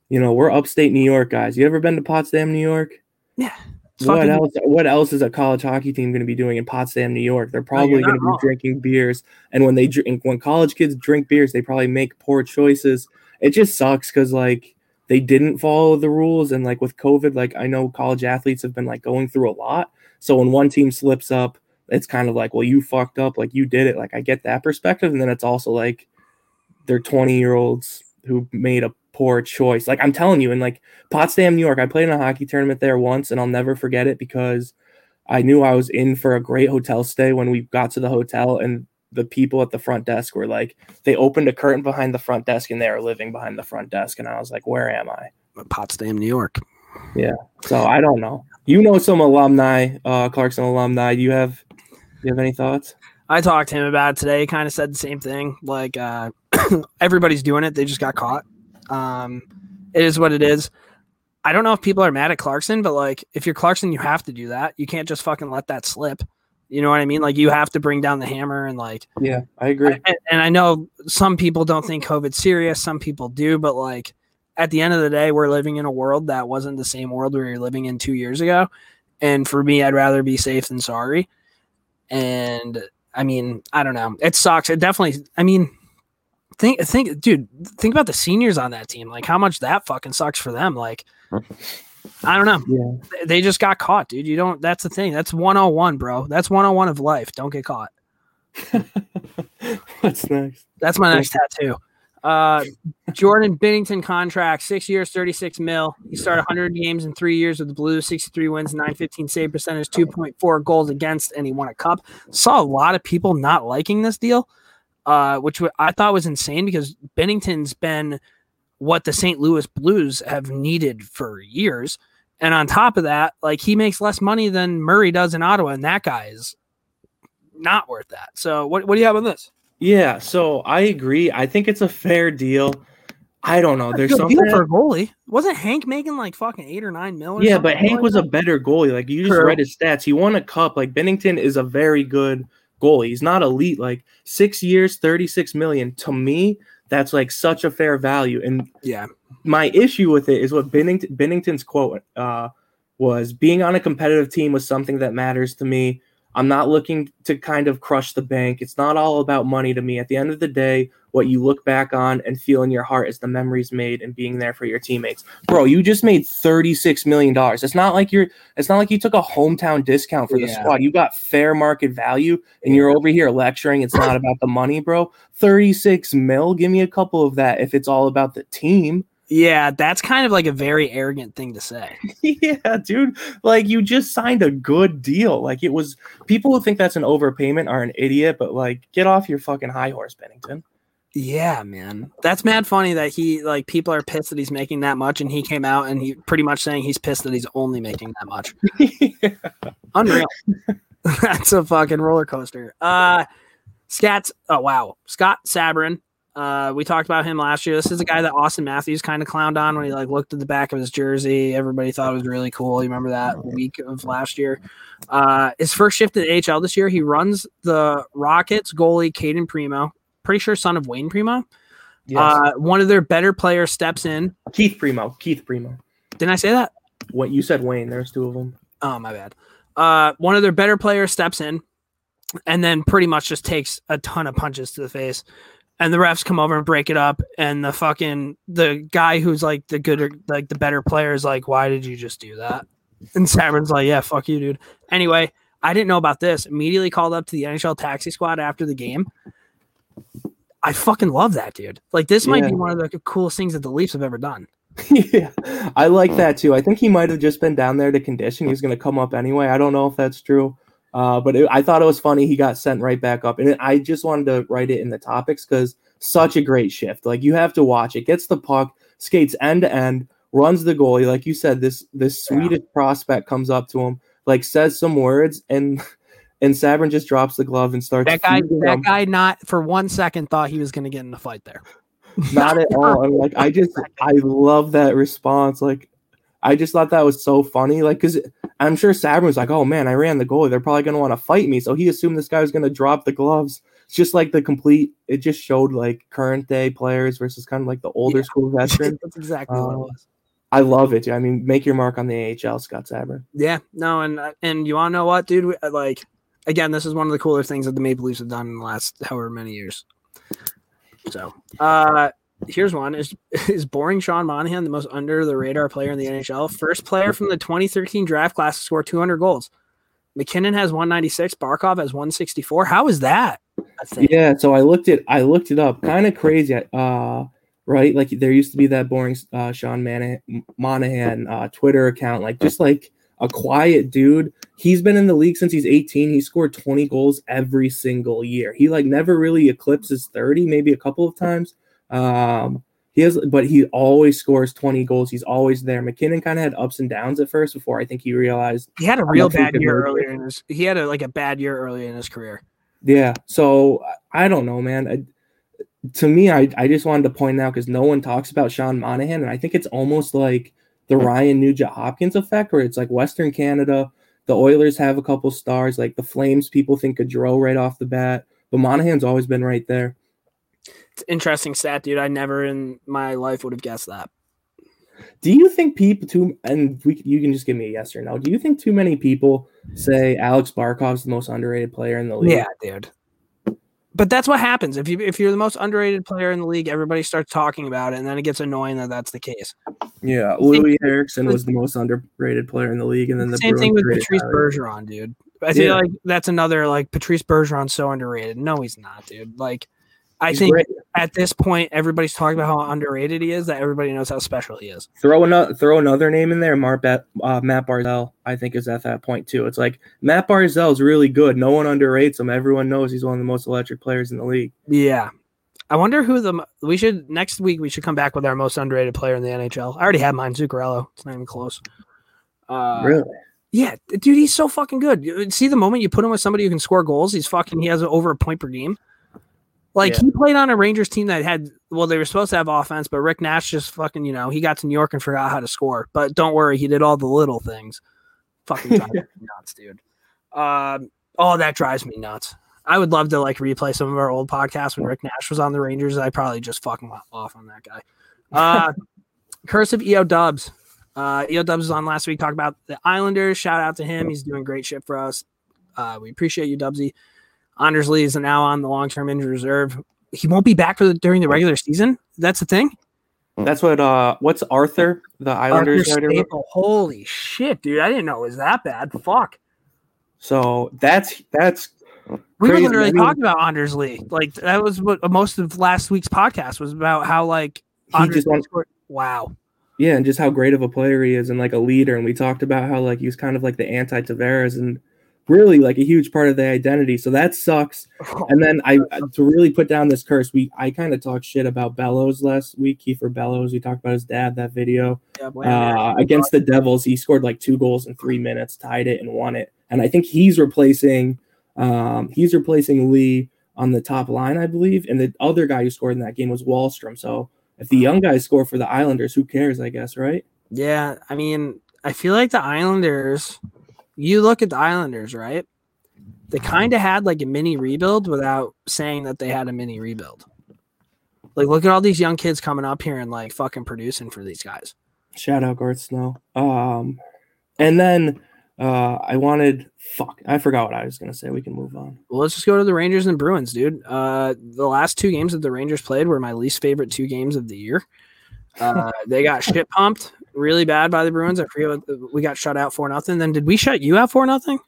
you know, we're upstate New York guys. You ever been to Potsdam, New York? Yeah. What else is a college hockey team going to be doing in Potsdam, New York? They're probably going to be drinking beers. And when college kids drink beers, they probably make poor choices. It just sucks because, like, they didn't follow the rules. And, like, with COVID, like, I know college athletes have been, like, going through a lot. So when one team slips up, it's kind of like, well, you fucked up. Like, you did it. Like, I get that perspective. And then it's also, like, they're 20-year-olds who made a poor choice. Like, I'm telling you, in, like, Potsdam, New York, I played in a hockey tournament there once, and I'll never forget it because I knew I was in for a great hotel stay when we got to the hotel, and the people at the front desk were like, they opened a curtain behind the front desk, and they were living behind the front desk, and I was like, where am I? Potsdam, New York. Yeah. So I don't know. You know some alumni, Clarkson alumni. Do you have any thoughts? I talked to him about it today. He kind of said the same thing. Like, everybody's doing it. They just got caught. It is what it is. I don't know if people are mad at Clarkson, but, like, if you're Clarkson, you have to do that. You can't just fucking let that slip. You know what I mean? Like, you have to bring down the hammer and, like, yeah, I agree. And I know some people don't think COVID's serious. Some people do, but, like, at the end of the day, we're living in a world that wasn't the same world we were living in 2 years ago. And for me, I'd rather be safe than sorry. And I mean, I don't know. It sucks. It definitely, I mean, Think about the seniors on that team. Like, how much that fucking sucks for them. Like, I don't know. Yeah. They just got caught, dude. You don't, that's the thing. That's 101, bro. That's 101 of life. Don't get caught. What's next? That's my next tattoo. Jordan Binnington contract, 6 years, $36 million. He started 100 games in 3 years with the Blues, 63 wins, .915 save percentage, 2.4 goals against, and he won a cup. Saw a lot of people not liking this deal. Which I thought was insane because Binnington's been what the St. Louis Blues have needed for years. And on top of that, like, he makes less money than Murray does in Ottawa, and that guy is not worth that. So what do you have on this? Yeah, so I agree. I think it's a fair deal. I don't know. There's something for a goalie. Wasn't Hank making like fucking $8 or $9 million? Or yeah, but Hank was a better goalie. Like, you just read his stats. He won a cup. Like, Binnington is a very good goalie. He's not elite. Like, 6 years, $36 million. To me, that's like such a fair value. And yeah, my issue with it is what Binnington's quote was: "Being on a competitive team was something that matters to me. I'm not looking to kind of crush the bank. It's not all about money to me. At the end of the day, what you look back on and feel in your heart is the memories made and being there for your teammates." Bro, you just made $36 million. It's not like you took a hometown discount for the squad. You got fair market value, and you're over here lecturing. It's not about the money, bro. $36 million. Give me a couple of that if it's all about the team. Yeah, that's kind of like a very arrogant thing to say. Yeah, dude. Like, you just signed a good deal. Like, it was people who think that's an overpayment are an idiot, but, like, get off your fucking high horse, Binnington. Yeah, man. That's mad funny that he, like, people are pissed that he's making that much, and he came out and he pretty much saying he's pissed that he's only making that much. Yeah. Unreal. That's a fucking roller coaster. Scott Sabrin. We talked about him last year. This is a guy that Austin Matthews kind of clowned on when he, like, looked at the back of his jersey. Everybody thought it was really cool. You remember that week of last year? His first shift at AHL this year, he runs the Rockets goalie Caden Primo, pretty sure son of Wayne Primo. Yes. One of their better players steps in. Keith Primo. Didn't I say that? What you said, Wayne. There's two of them. Oh, my bad. One of their better players steps in, and then pretty much just takes a ton of punches to the face. And the refs come over and break it up, and the guy who's like the good, like the better player is like, "Why did you just do that?" And Sabrin's like, "Yeah, fuck you, dude." Anyway, I didn't know about this. Immediately called up to the NHL taxi squad after the game. I fucking love that, dude. Like, this might be one of the coolest things that the Leafs have ever done. Yeah, I like that too. I think he might have just been down there to condition. He's going to come up anyway. I don't know if that's true. But I thought it was funny. He got sent right back up, and I just wanted to write it in the topics because such a great shift. Like, you have to watch it. Gets the puck, skates end to end, runs the goalie. Like you said, this Swedish prospect comes up to him, like says some words, and Sabrin just drops the glove and starts. That guy not for 1 second thought he was going to get in a fight there. Not at all. I'm like, I love that response. Like, I just thought that was so funny. Like, because I'm sure Sabrin was like, oh man, I ran the goalie. They're probably going to want to fight me. So he assumed this guy was going to drop the gloves. It's just like the complete, it just showed like current day players versus kind of like the older school veterans. That's exactly what it was. I love it. I mean, make your mark on the AHL, Scott Sabrin. Yeah. No, and you want to know what, dude? Like, again, this is one of the cooler things that the Maple Leafs have done in the last however many years. So, here's one. Is boring Sean Monahan the most under-the-radar player in the NHL? First player from the 2013 draft class to score 200 goals. McKinnon has 196. Barkov has 164. How is that? Yeah, so I looked it up. Kind of crazy, right? Like, there used to be that boring Sean Monahan Twitter account. Like, just like a quiet dude. He's been in the league since he's 18. He scored 20 goals every single year. He, like, never really eclipses 30, maybe a couple of times. But he always scores 20 goals. He's always there. McKinnon kind of had ups and downs at first before I think he realized he had a real bad year earlier in his. He had a bad year early in his career. Yeah. So I don't know, man. To me, I just wanted to point out because no one talks about Sean Monahan, and I think it's almost like the Ryan Nugent-Hopkins effect, where it's like Western Canada, the Oilers have a couple stars, like the Flames. People think Gaudreau right off the bat, but Monahan's always been right there. It's interesting stat, dude. I never in my life would have guessed that. Do you think people too? And you can just give me a yes or no. Do you think too many people say Alex Barkov's the most underrated player in the league? Yeah, dude. But that's what happens if you're the most underrated player in the league. Everybody starts talking about it, and then it gets annoying that that's the case. Yeah, Louis Eriksson was the most underrated player in the league, and then the same Bruins thing with Patrice Bergeron, dude. I feel like that's another like Patrice Bergeron's so underrated. No, he's not, dude. Like. I think at this point, everybody's talking about how underrated he is, that everybody knows how special he is. Throw another name in there, Matt Barzal, I think, is at that point, too. It's like, Matt Barzal is really good. No one underrates him. Everyone knows he's one of the most electric players in the league. Yeah. I wonder next week, we should come back with our most underrated player in the NHL. I already have mine, Zuccarello. It's not even close. Really? Yeah, dude, he's so fucking good. See, the moment you put him with somebody who can score goals, he has over a point per game. Like, he played on a Rangers team that had – well, they were supposed to have offense, but Rick Nash just fucking, you know, he got to New York and forgot how to score. But don't worry, he did all the little things. Fucking drives me nuts, dude. That drives me nuts. I would love to, like, replay some of our old podcasts when Rick Nash was on the Rangers. I probably just fucking went off on that guy. Curse of EO Dubs. EO Dubs was on last week talking about the Islanders. Shout out to him. He's doing great shit for us. We appreciate you, Dubsy. Anders Lee is now on the long-term injury reserve. He won't be back during the regular season. That's the thing. That's what. What's Arthur, the Islanders? Holy shit, dude! I didn't know it was that bad. Fuck. So that's. We were literally talking about Anders Lee. Like, that was what most of last week's podcast was about. How like Anders Lee scored. Wow. Yeah, and just how great of a player he is, and like a leader. And we talked about how like he was kind of like the anti-Tavares and really like a huge part of the identity. So that sucks. And then to really put down this curse, I kind of talked shit about Bellows last week, Kiefer Bellows. We talked about his dad, that video. Yeah, against the Devils. He scored like 2 goals in 3 minutes, tied it and won it. And I think he's replacing Lee on the top line, I believe. And the other guy who scored in that game was Wahlstrom. So if the young guys score for the Islanders, who cares, I guess, right? Yeah, I mean, I feel like the Islanders – you look at the Islanders, right? They kind of had like a mini rebuild without saying that they had a mini rebuild. Like, look at all these young kids coming up here and like fucking producing for these guys. Shout out Garth Snow. And then I forgot what I was going to say. We can move on. Well, let's just go to the Rangers and Bruins, dude. The last 2 games that the Rangers played were my least favorite 2 games of the year. They got shit pumped really bad by the Bruins. I forget we got shut out 4-0. Then did we shut you out 4-0?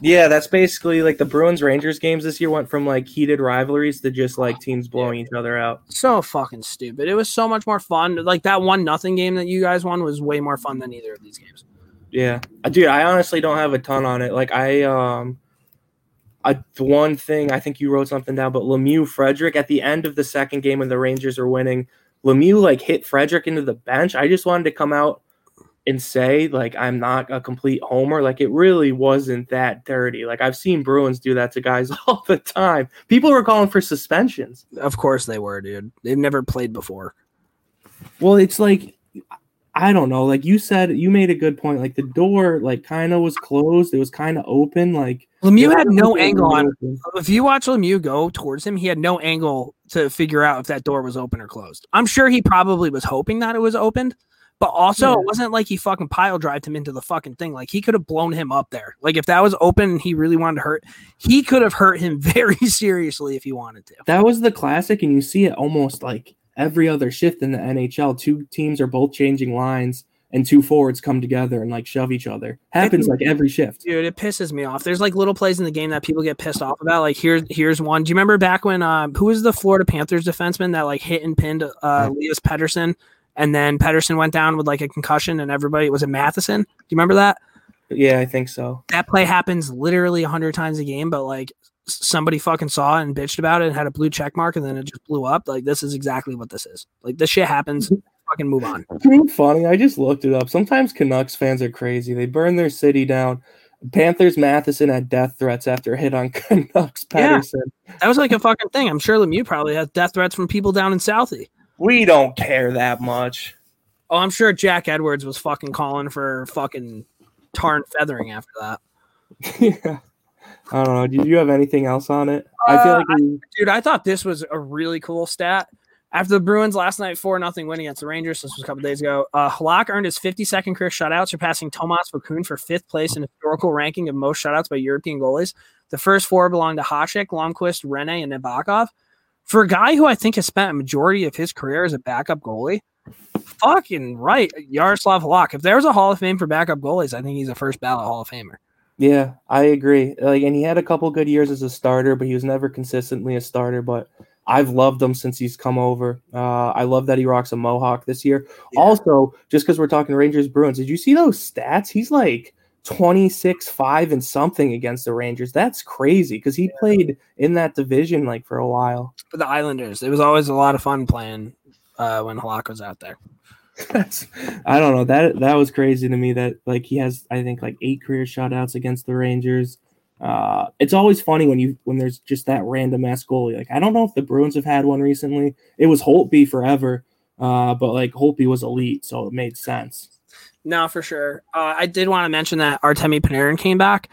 Yeah, that's basically like the Bruins Rangers games this year went from like heated rivalries to just like teams blowing each other out. So fucking stupid. It was so much more fun. Like that 1-0 game that you guys won was way more fun than either of these games. Yeah, dude, I honestly don't have a ton on it. Like the one thing I think you wrote something down, but Lemieux Frederick at the end of the second game when the Rangers are winning. Lemieux, like, hit Frederick into the bench. I just wanted to come out and say, like, I'm not a complete homer. Like, it really wasn't that dirty. Like, I've seen Bruins do that to guys all the time. People were calling for suspensions. Of course they were, dude. They've never played before. Well, it's like, I don't know. Like you said, you made a good point. Like, the door, like, kind of was closed. It was kind of open. Like, Lemieux had no angle on it. If you watch Lemieux go towards him, he had no angle to figure out if that door was open or closed. I'm sure he probably was hoping that it was opened. But also, it wasn't like he fucking pile-drived him into the fucking thing. Like, he could have blown him up there. Like, if that was open and he really wanted to hurt, he could have hurt him very seriously if he wanted to. That was the classic, and you see it almost like every other shift in the NHL. Two teams are both changing lines, and two forwards come together and, like, shove each other. Happens, like, every shift. Dude, it pisses me off. There's, like, little plays in the game that people get pissed off about. Like, here's one. Do you remember back when who was the Florida Panthers defenseman that, like, hit and pinned Elias Pettersson? And then Pettersson went down with, like, a concussion, and everybody – was it Matheson? Do you remember that? Yeah, I think so. That play happens literally 100 times a game, but, like, somebody fucking saw it and bitched about it and had a blue check mark, and then it just blew up. Like, this is exactly what this is. Like, this shit happens. Fucking move on. It's funny. I just looked it up. Sometimes Canucks fans are crazy. They burn their city down. Panthers Matheson had death threats after a hit on Canucks Pettersson. Yeah, that was, like, a fucking thing. I'm sure Lemieux probably has death threats from people down in Southie. We don't care that much. Oh, I'm sure Jack Edwards was fucking calling for fucking tar and feathering after that. Yeah. I don't know. Did you have anything else on it? I feel like, dude, I thought this was a really cool stat. After the Bruins last night 4-0 win against the Rangers, this was a couple days ago, Halak earned his 52nd career shutout, surpassing Tomas Vakuun for 5th place in historical ranking of most shutouts by European goalies. The first four belonged to Hasek, Lomqvist, Rene, and Nabokov. For a guy who I think has spent a majority of his career as a backup goalie, fucking right, Yaroslav Halak. If there's a Hall of Fame for backup goalies, I think he's a first ballot Hall of Famer. Yeah, I agree. Like, and he had a couple good years as a starter, but he was never consistently a starter. But I've loved him since he's come over. I love that he rocks a mohawk this year. Yeah. Also, just because we're talking Rangers Bruins, did you see those stats? He's like 26-5 and something against the Rangers. That's crazy because he played in that division like for a while. For the Islanders, it was always a lot of fun playing when Halak was out there. I don't know, that was crazy to me that like he has I think like 8 career shutouts against the Rangers. It's always funny when there's just that random ass goalie. Like I don't know if the Bruins have had one recently. It was Holtby forever, but like Holtby was elite, so it made sense. No, for sure. I did want to mention that Artemi Panarin came back.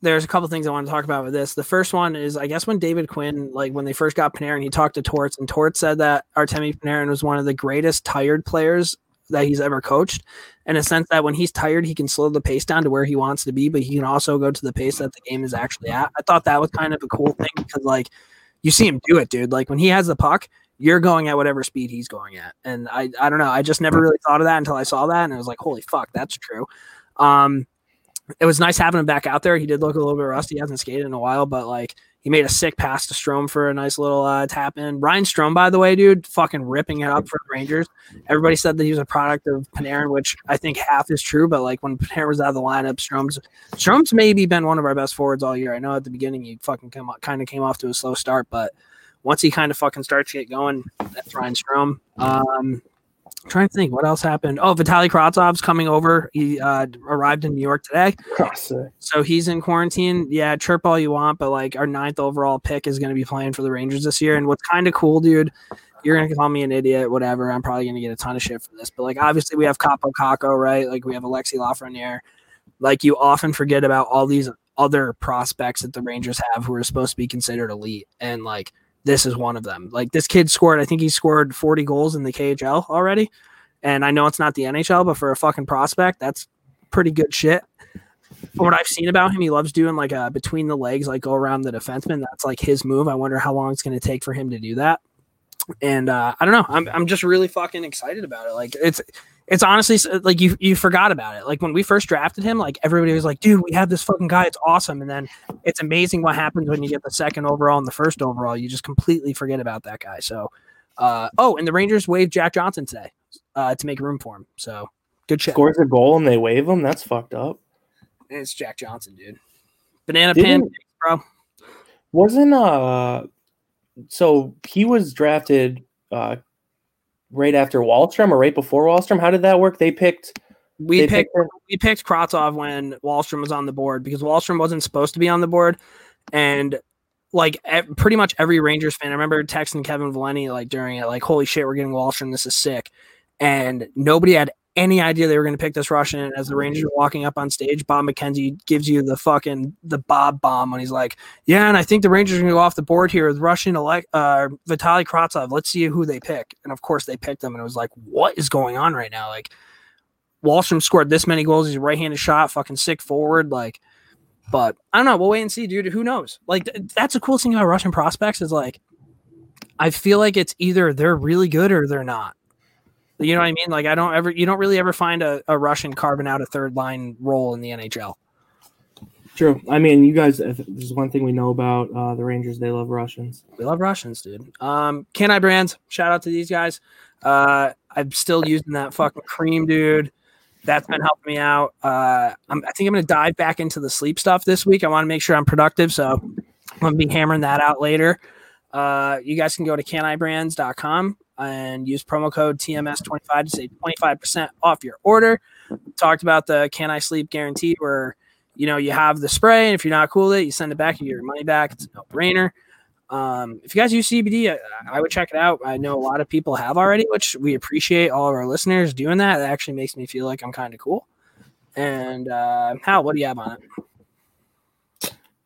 There's a couple things I want to talk about with this. The first one is, I guess, when David Quinn, like when they first got Panarin, he talked to Torts, and Torts said that Artemi Panarin was one of the greatest tired players that he's ever coached, in a sense that when he's tired, he can slow the pace down to where he wants to be, but he can also go to the pace that the game is actually at. I thought that was kind of a cool thing because, like, you see him do it, dude. Like when he has the puck, you're going at whatever speed he's going at. And I don't know. I just never really thought of that until I saw that. And I was like, holy fuck, that's true. It was nice having him back out there. He did look a little bit rusty. He hasn't skated in a while, but like he made a sick pass to Strome for a nice little tap in. Ryan Strome, by the way, dude, fucking ripping it up for the Rangers. Everybody said that he was a product of Panarin, which I think half is true. But like when Panarin was out of the lineup, Strome's maybe been one of our best forwards all year. I know at the beginning he fucking came off to a slow start, but once he kind of fucking starts to get going, that's Ryan Strome. I'm trying to think what else happened. Oh, Vitaly Kratsov's coming over. He arrived in New York today. So he's in quarantine. Yeah, chirp all you want, but like our 9th overall pick is going to be playing for the Rangers this year. And what's kind of cool, dude, you're going to call me an idiot, whatever. I'm probably going to get a ton of shit for this. But like obviously we have Capo Caco, right? Like we have Alexi Lafreniere. Like you often forget about all these other prospects that the Rangers have who are supposed to be considered elite. And like this is one of them. Like this kid scored, I think he scored 40 goals in the KHL already. And I know it's not the NHL, but for a fucking prospect, that's pretty good shit. From what I've seen about him, he loves doing like a between the legs, like go around the defenseman. That's like his move. I wonder how long it's going to take for him to do that. And I don't know. I'm just really fucking excited about it. Like it's honestly like you forgot about it. Like when we first drafted him, like everybody was like, dude, we have this fucking guy. It's awesome. And then it's amazing what happens when you get the 2nd overall and the 1st overall, you just completely forget about that guy. So, and the Rangers waived Jack Johnson today to make room for him. So good shit. Scores a goal and they waive him. That's fucked up. And it's Jack Johnson, dude. Banana pan, bro. Wasn't, so he was drafted right after Wahlstrom or right before Wahlstrom? How did that work? We picked Kratov when Wahlstrom was on the board because Wahlstrom wasn't supposed to be on the board, and like pretty much every Rangers fan, I remember texting Kevin Valenti like during it, like, "Holy shit, we're getting Wahlstrom. This is sick." And nobody had any idea they were going to pick this Russian. And as the Rangers are walking up on stage, Bob McKenzie gives you the Bob bomb when he's like, "Yeah, and I think the Rangers are going to go off the board here with Russian Vitali Kratov. Let's see who they pick." And of course, they picked him, and it was like, "What is going on right now?" Like, Wahlstrom scored this many goals. He's a right-handed shot, fucking sick forward. Like, but I don't know. We'll wait and see, dude. Who knows? Like, that's the coolest thing about Russian prospects is like, I feel like it's either they're really good or they're not. You know what I mean? Like, you don't really ever find a Russian carving out a third line role in the NHL. True. I mean, you guys, there's one thing we know about the Rangers. They love Russians. We love Russians, dude. Can I Brands? Shout out to these guys. I'm still using that fucking cream, dude. That's been helping me out. I think I'm going to dive back into the sleep stuff this week. I want to make sure I'm productive, so I'm going to be hammering that out later. You guys can go to canibrands.com and use promo code TMS25 to save 25% off your order. We talked about the Can I Sleep guarantee where, you know, you have the spray, and if you're not cool with it, you send it back, you get your money back. It's a no-brainer. If you guys use CBD, I would check it out. I know a lot of people have already, which we appreciate all of our listeners doing that. It actually makes me feel like I'm kind of cool. And Hal, what do you have on it?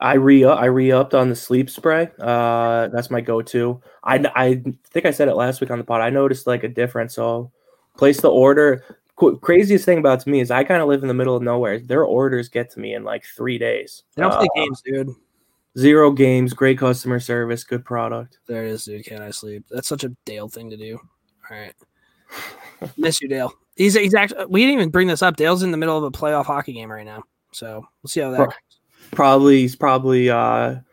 I re-upped on the sleep spray. That's my go-to. I think I said it last week on the pod. I noticed like a difference. So place the order. Craziest thing about me is I kind of live in the middle of nowhere. Their orders get to me in like 3 days. They don't play games, dude. Zero games, great customer service, good product. There it is, dude. Can I sleep? That's such a Dale thing to do. All right. Miss you, Dale. He's actually, we didn't even bring this up. Dale's in the middle of a playoff hockey game right now. So we'll see how that goes. He's probably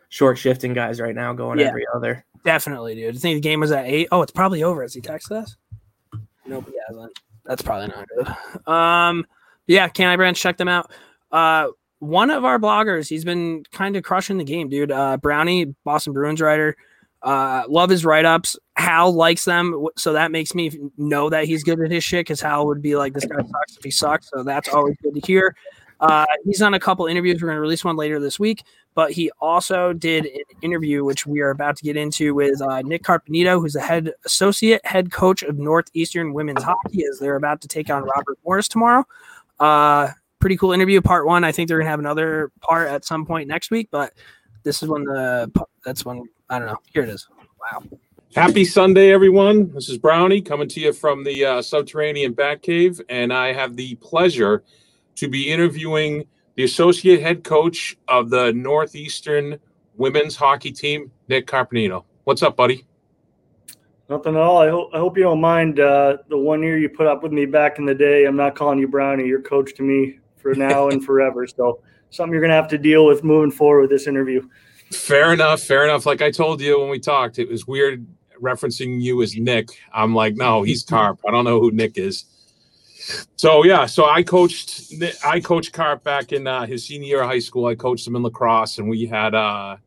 short shifting guys right now going every other. Definitely, dude. I think the game was at 8. Oh, it's probably over. Has he texted us? Nope, he hasn't. That's probably not good. Can I Branch? Check them out. One of our bloggers, he's been kind of crushing the game, dude. Brownie, Boston Bruins writer. Love his write-ups. Hal likes them, so that makes me know that he's good at his shit because Hal would be like, this guy sucks if he sucks, so that's always good to hear. He's on a couple interviews. We're going to release one later this week, but he also did an interview, which we are about to get into, with Nick Carpenito, who's the associate head coach of Northeastern Women's Hockey, as they're about to take on Robert Morris tomorrow. Pretty cool interview, part one. I think they're gonna have another part at some point next week, but this is when I don't know. Here it is. Wow. Happy Sunday, everyone. This is Brownie coming to you from the subterranean Batcave, and I have the pleasure to be interviewing the associate head coach of the Northeastern Women's Hockey Team, Nick Carpenito. What's up, buddy? Nothing at all. I hope you don't mind the 1 year you put up with me back in the day. I'm not calling you Brownie. You're coach to me for now and forever. So something you're going to have to deal with moving forward with this interview. Fair enough. Like I told you when we talked, it was weird referencing you as Nick. I'm like, no, he's Carp. I don't know who Nick is. So, yeah, I coached Carp back in his senior year of high school. I coached him in lacrosse, and we had a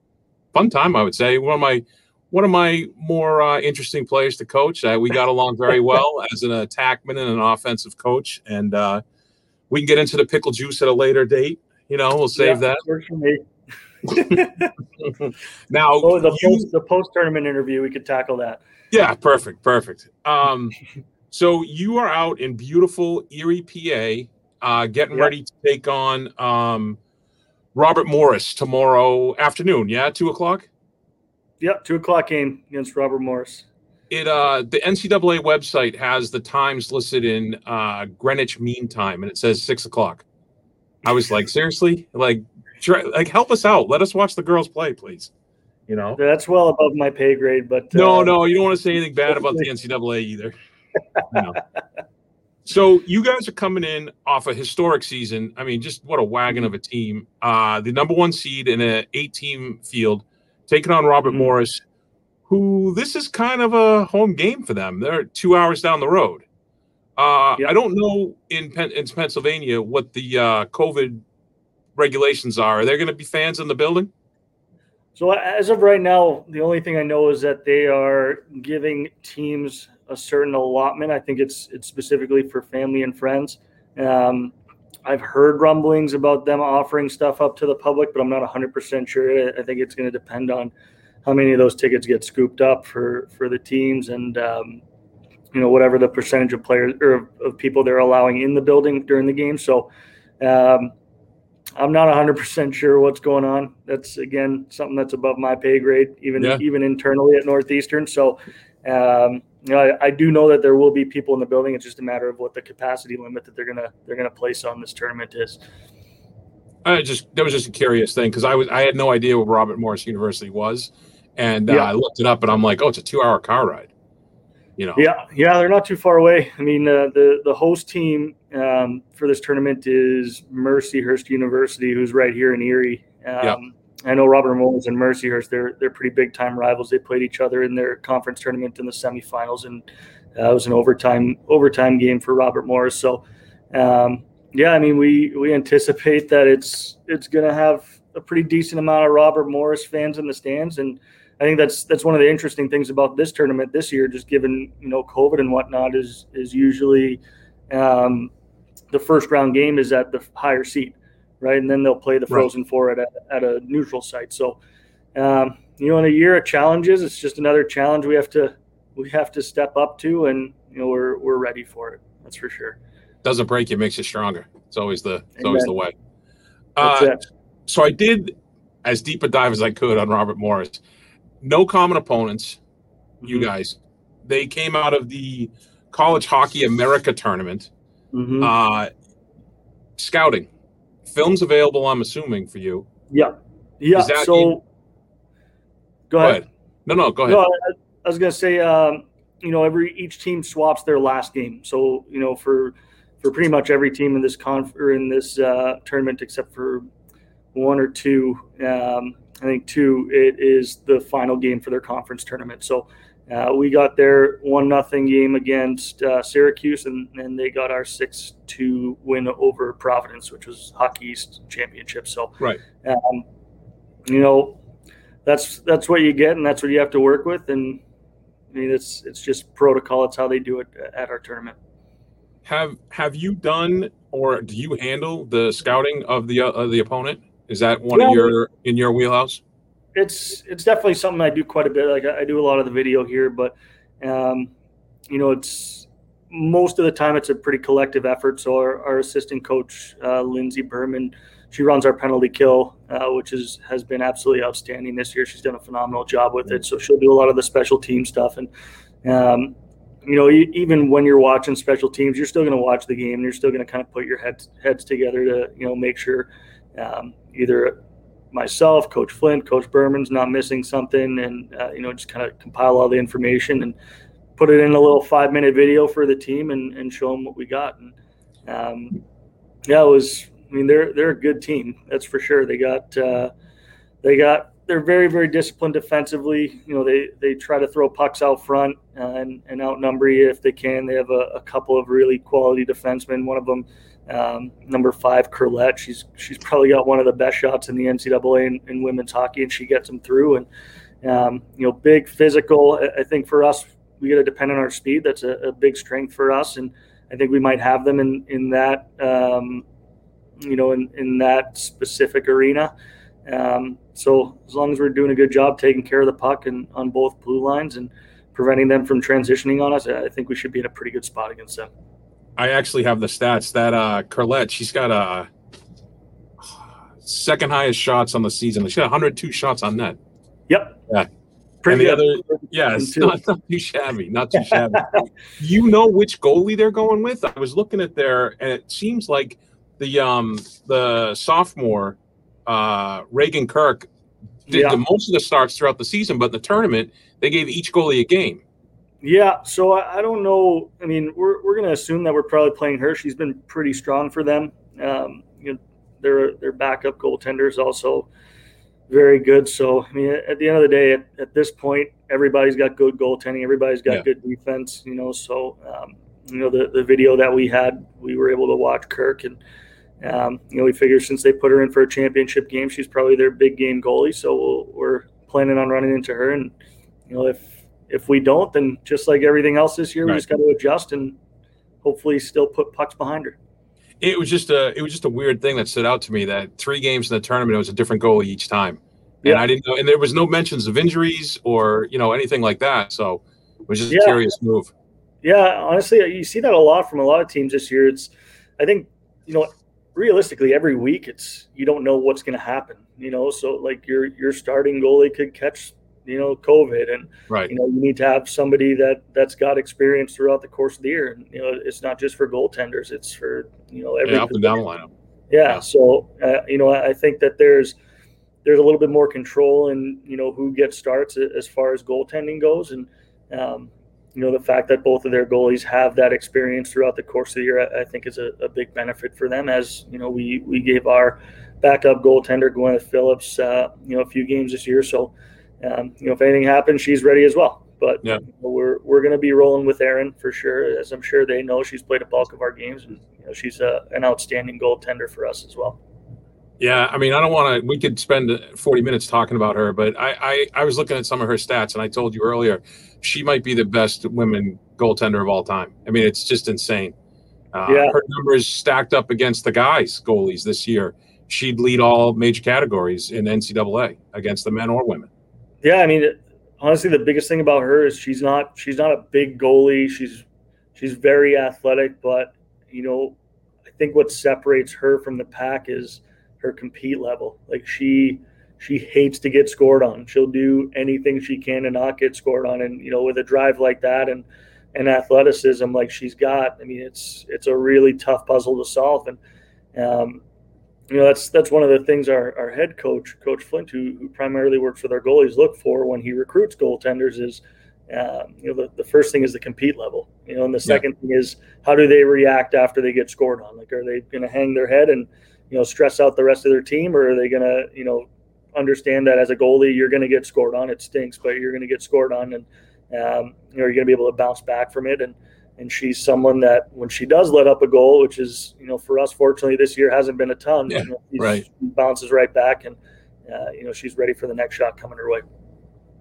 fun time, I would say. One of my more interesting players to coach. We got along very well as an attackman and an offensive coach, and we can get into the pickle juice at a later date. You know, we'll save that. Now, the post-tournament interview, we could tackle that. Yeah, perfect. So you are out in beautiful Erie, PA, getting ready to take on Robert Morris tomorrow afternoon. Yeah, 2:00. Yep, 2:00 game against Robert Morris. The NCAA website has the times listed in Greenwich Mean Time, and it says 6:00. I was like, seriously? Like, help us out. Let us watch the girls play, please. You know, that's well above my pay grade. But no, you don't want to say anything bad about the NCAA either. No. So you guys are coming in off a historic season. I mean, just what a wagon of a team. The number one seed in an 8-team field. Taking on Robert Morris, who this is kind of a home game for them. They're 2 hours down the road. I don't know in Pennsylvania what the COVID regulations are. Are there going to be fans in the building? So as of right now, the only thing I know is that they are giving teams a certain allotment. I think it's specifically for family and friends. I've heard rumblings about them offering stuff up to the public, but I'm not 100% sure. I think it's going to depend on how many of those tickets get scooped up for the teams and, you know, whatever the percentage of players or of people they're allowing in the building during the game. So I'm not 100% sure what's going on. That's, again, something that's above my pay grade, even internally at Northeastern. So, you know, I do know that there will be people in the building. It's just a matter of what the capacity limit that they're gonna place on this tournament is. That was just a curious thing because I had no idea what Robert Morris University was, and I looked it up and I'm like, oh, it's a 2-hour car ride. You know. Yeah, they're not too far away. I mean, the host team for this tournament is Mercyhurst University, who's right here in Erie. I know Robert Morris and Mercyhurst, they're pretty big-time rivals. They played each other in their conference tournament in the semifinals, and it was an overtime game for Robert Morris. So, I mean, we anticipate that it's going to have a pretty decent amount of Robert Morris fans in the stands, and I think that's one of the interesting things about this tournament this year, just given, you know, COVID and whatnot, is usually the first-round game is at the higher seed. Right, and then they'll play the Frozen Four at a neutral site. So, you know, in a year of challenges, it's just another challenge we have to step up to, and you know we're ready for it. That's for sure. Doesn't break you, makes you stronger. It's always the way. So I did as deep a dive as I could on Robert Morris. No common opponents. Mm-hmm. You guys, they came out of the College Hockey America tournament. Mm-hmm. Scouting. Film's available, I'm assuming, for you. Yeah. Go ahead. No, go ahead. No, I was gonna say, you know, each team swaps their last game. So, you know, for pretty much every team in this tournament, except for one or two, I think two, it is the final game for their conference tournament. So, we got their 1-0 game against Syracuse, and they got our 6-2 win over Providence, which was Hockey East Championship. So, right, you know, that's what you get, and that's what you have to work with. And I mean, it's just protocol. It's how they do it at our tournament. Have you done or do you handle the scouting of the opponent? Is that in your wheelhouse? It's definitely something I do quite a bit. Like I do a lot of the video here, but you know, it's most of the time it's a pretty collective effort. So our assistant coach, Lindsay Berman, she runs our penalty kill, which has been absolutely outstanding this year. She's done a phenomenal job with it. So she'll do a lot of the special team stuff. And you know, even when you're watching special teams, you're still going to watch the game. And you're still going to kind of put your heads together to, you know, make sure either myself, Coach Flint, Coach Berman's not missing something, and you know, just kind of compile all the information and put it in a little 5-minute video for the team and show them what we got. And it was. I mean, they're a good team, that's for sure. They're very, very disciplined defensively. You know, they try to throw pucks out front and outnumber you if they can. They have a couple of really quality defensemen. One of them, number 5, Curlette, she's probably got one of the best shots in the NCAA in women's hockey, and she gets them through. And you know, big, physical. I think for us, we got to depend on our speed. That's a big strength for us, and I think we might have them in that you know, in that specific arena. So as long as we're doing a good job taking care of the puck and on both blue lines and preventing them from transitioning on us, I think we should be in a pretty good spot against them. I actually have the stats that Curlette, she's got second highest shots on the season. She got 102 shots on net. Yep. Yeah. Pretty and the good. Other, yeah, it's not too shabby. Not too shabby. You know which goalie they're going with? I was looking at there, and it seems like the sophomore Reagan Kirk did the most of the starts throughout the season, but in the tournament they gave each goalie a game. Yeah, so I don't know. I mean, we're going to assume that we're probably playing her. She's been pretty strong for them. You know, their backup goaltender is also very good. So, I mean, at the end of the day, at this point, everybody's got good goaltending. Everybody's got good defense, you know. So, you know, the video that we had, we were able to watch Kirk. And, you know, we figure since they put her in for a championship game, she's probably their big game goalie. So we're planning on running into her. And, you know, if If we don't, then just like everything else this year, we just got to adjust and hopefully still put pucks behind her. It was just a weird thing that stood out to me that 3 games in the tournament, it was a different goalie each time. And I didn't know, and there was no mentions of injuries or, you know, anything like that. So it was just a curious move. Yeah, honestly, you see that a lot from a lot of teams this year. It's, I think, you know, realistically every week it's, you don't know what's going to happen, you know? So like your starting goalie could catch, you know, COVID and, you know, you need to have somebody that's got experience throughout the course of the year. And, you know, it's not just for goaltenders, it's for, you know, every up and down lineup. Yeah. So, you know, I think that there's a little bit more control in, you know, who gets starts as far as goaltending goes. And, you know, the fact that both of their goalies have that experience throughout the course of the year, I think is a big benefit for them. As, you know, we gave our backup goaltender, Gwyneth Phillips, you know, a few games this year. So, you know, if anything happens, she's ready as well. But you know, we're going to be rolling with Erin for sure, as I'm sure they know. She's played a bulk of our games, and you know, she's an outstanding goaltender for us as well. Yeah, I mean, I don't want to – we could spend 40 minutes talking about her, but I was looking at some of her stats, and I told you earlier, she might be the best women goaltender of all time. I mean, it's just insane. Her numbers stacked up against the guys' goalies this year. She'd lead all major categories in NCAA against the men or women. Yeah, I mean, honestly, the biggest thing about her is she's not a big goalie. She's very athletic, but, you know, I think what separates her from the pack is – her compete level. Like she hates to get scored on. She'll do anything she can to not get scored on. And, you know, with a drive like that and athleticism, like she's got, I mean, it's a really tough puzzle to solve. And, you know, that's one of the things our head coach, Coach Flint, who primarily works with our goalies, look for when he recruits goaltenders is, you know, the first thing is the compete level, you know, and the second thing is how do they react after they get scored on? Like, are they going to hang their head and, you know, stress out the rest of their team, or are they going to, you know, understand that as a goalie, you're going to get scored on. It stinks, but you're going to get scored on, and you know, you're going to be able to bounce back from it. And she's someone that when she does let up a goal, which is, you know, for us, fortunately this year hasn't been a ton, you know, she bounces right back, and you know, she's ready for the next shot coming her way.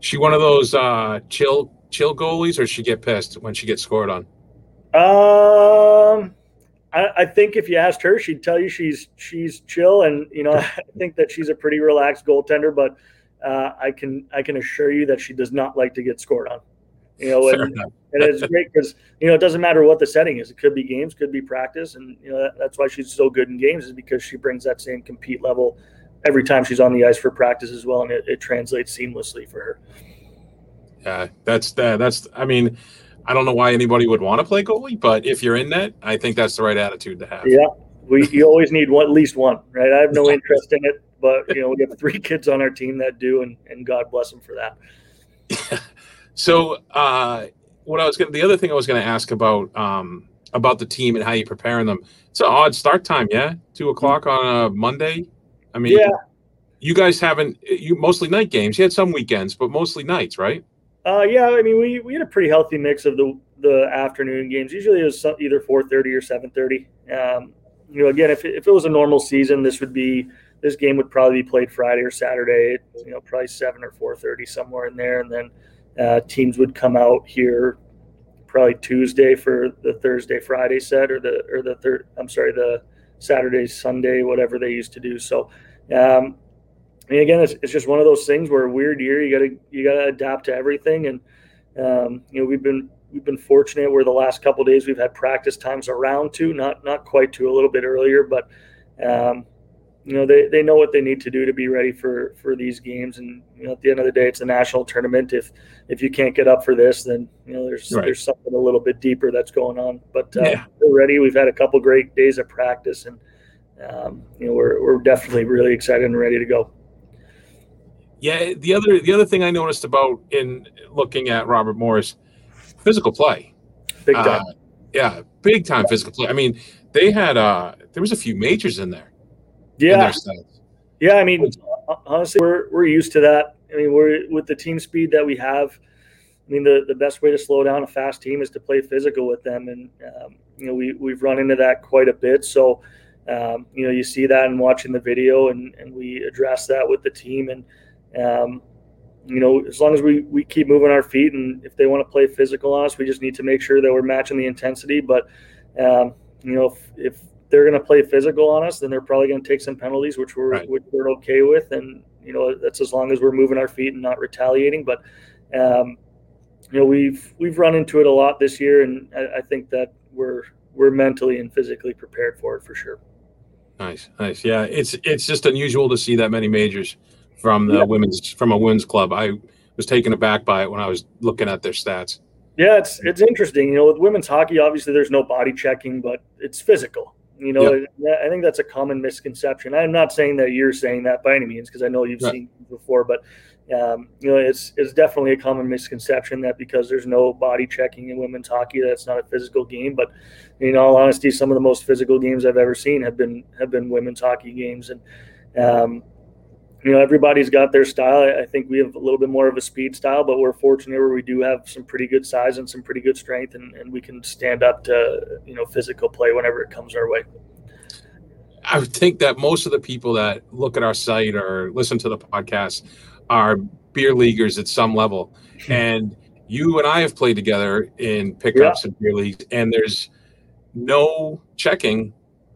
She one of those chill goalies, or she get pissed when she gets scored on? I think if you asked her, she'd tell you she's chill, and you know, I think that she's a pretty relaxed goaltender. But I can assure you that she does not like to get scored on. You know, and it's great because you know it doesn't matter what the setting is. It could be games, could be practice, and you know that's why she's so good in games is because she brings that same compete level every time she's on the ice for practice as well, and it translates seamlessly for her. Yeah, that's. I mean. I don't know why anybody would want to play goalie, but if you're in that, I think that's the right attitude to have. Yeah, you always need one, at least one, right? I have no interest in it, but, you know, we have 3 kids on our team that do, and God bless them for that. Yeah. So the other thing I was going to ask about the team and how you're preparing them, it's an odd start time, 2:00 on a Monday? I mean, you guys haven't mostly night games. You had some weekends, but mostly nights, right? Yeah, I mean, we had a pretty healthy mix of the afternoon games. Usually it was either 4:30 or 7:30. You know, again, if it was a normal season, this game would probably be played Friday or Saturday. You know, probably 7 or 4:30 somewhere in there, and then teams would come out here probably Tuesday for the Thursday Friday set the Saturday Sunday, whatever they used to do. So. I mean, again, it's just one of those things where a weird year, you gotta adapt to everything. And, you know, we've been fortunate where the last couple of days we've had practice times around 2, not quite 2, a little bit earlier, but, you know, they know what they need to do to be ready for these games. And, you know, at the end of the day, it's the national tournament. If you can't get up for this, then, you know, there's something a little bit deeper that's going on, but we're ready. We've had a couple great days of practice, and, you know, we're definitely really excited and ready to go. Yeah, the other thing I noticed about in looking at Robert Morris, physical play. Big time. Big time physical play. I mean, they had there was a few majors in there. Yeah. Yeah, I mean, honestly, we're used to that. I mean, with the team speed that we have, I mean, the best way to slow down a fast team is to play physical with them. And, you know, we've run into that quite a bit. So, you know, you see that in watching the video, and we address that with the team. And, you know, as long as we keep moving our feet, and if they want to play physical on us, we just need to make sure that we're matching the intensity. But, you know, if they're going to play physical on us, then they're probably going to take some penalties, which we're right. which we're okay with. And, you know, that's as long as we're moving our feet and not retaliating. But, you know, we've run into it a lot this year, and I think that we're mentally and physically prepared for it for sure. Nice. Yeah, it's just unusual to see that many majors from the women's club. I was taken aback by it when I was looking at their stats. Yeah, it's interesting. You know, with women's hockey, obviously there's no body checking, but it's physical. You know, yep. I think that's a common misconception. I'm not saying that you're saying that by any means, because I know you've seen before, but you know, it's definitely a common misconception that because there's no body checking in women's hockey, that's not a physical game. But in all honesty, some of the most physical games I've ever seen have been women's hockey games. And, you know, everybody's got their style. I think we have a little bit more of a speed style, but we're fortunate where we do have some pretty good size and some pretty good strength, and we can stand up to, you know, physical play whenever it comes our way. I would think that most of the people that look at our site or listen to the podcast are beer leaguers at some level. And you and I have played together in pickups and beer leagues, and there's no checking,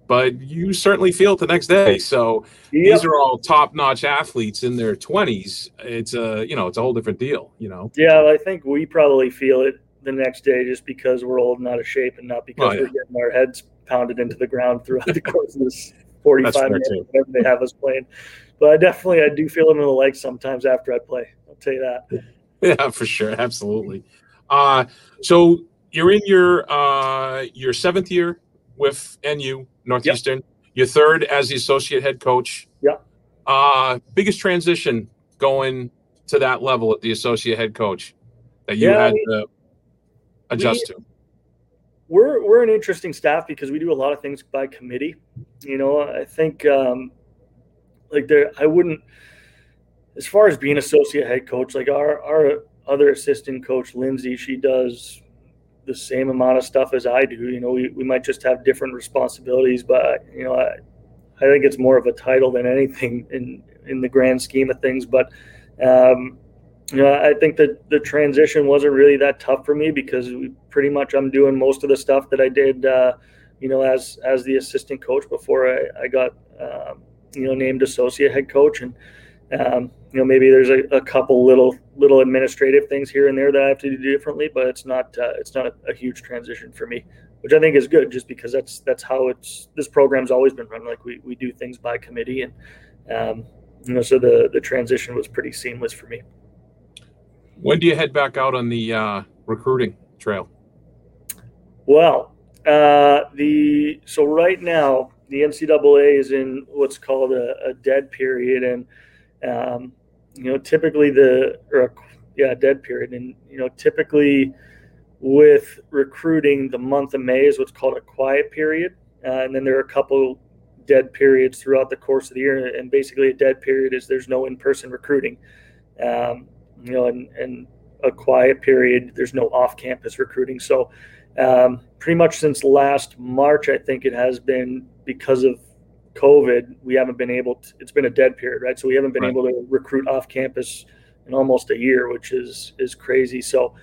but you certainly feel it the next day. So these are all top-notch athletes in their 20s. It's a whole different deal, you know? Yeah, I think we probably feel it the next day just because we're old and out of shape, and not because we're getting our heads pounded into the ground throughout the course of this 45 minutes, whenever they have us playing. But I do feel it in the legs sometimes after I play. I'll tell you that. Yeah, for sure. Absolutely. So you're in your seventh year with NU, Northeastern, your third as the associate head coach. Yeah. Biggest transition going to that level at the associate head coach that you had to adjust to? We're an interesting staff because we do a lot of things by committee. You know, I think as far as being associate head coach, like our other assistant coach, Lindsay, she does the same amount of stuff as I do. You know, we might just have different responsibilities, but, you know, I think it's more of a title than anything in the grand scheme of things. But, you know, I think that the transition wasn't really that tough for me because I'm doing most of the stuff that I did, you know, as the assistant coach before I got, you know, named associate head coach. And, you know, maybe there's a couple little administrative things here and there that I have to do differently, but it's not a huge transition for me, which I think is good just because that's how this program's always been run. Like we do things by committee, and, you know, so the transition was pretty seamless for me. When do you head back out on the recruiting trail? Well, so right now the NCAA is in what's called a dead period, and you know, typically dead period, and you know, typically with recruiting, the month of May is what's called a quiet period, and then there are a couple dead periods throughout the course of the year. And basically, a dead period is there's no in-person recruiting. You know, and a quiet period, there's no off-campus recruiting. So pretty much since last March, I think it has been, because of COVID, we haven't been able to, it's been a dead period, right? So we haven't been able to recruit off campus in almost a year, which is crazy. So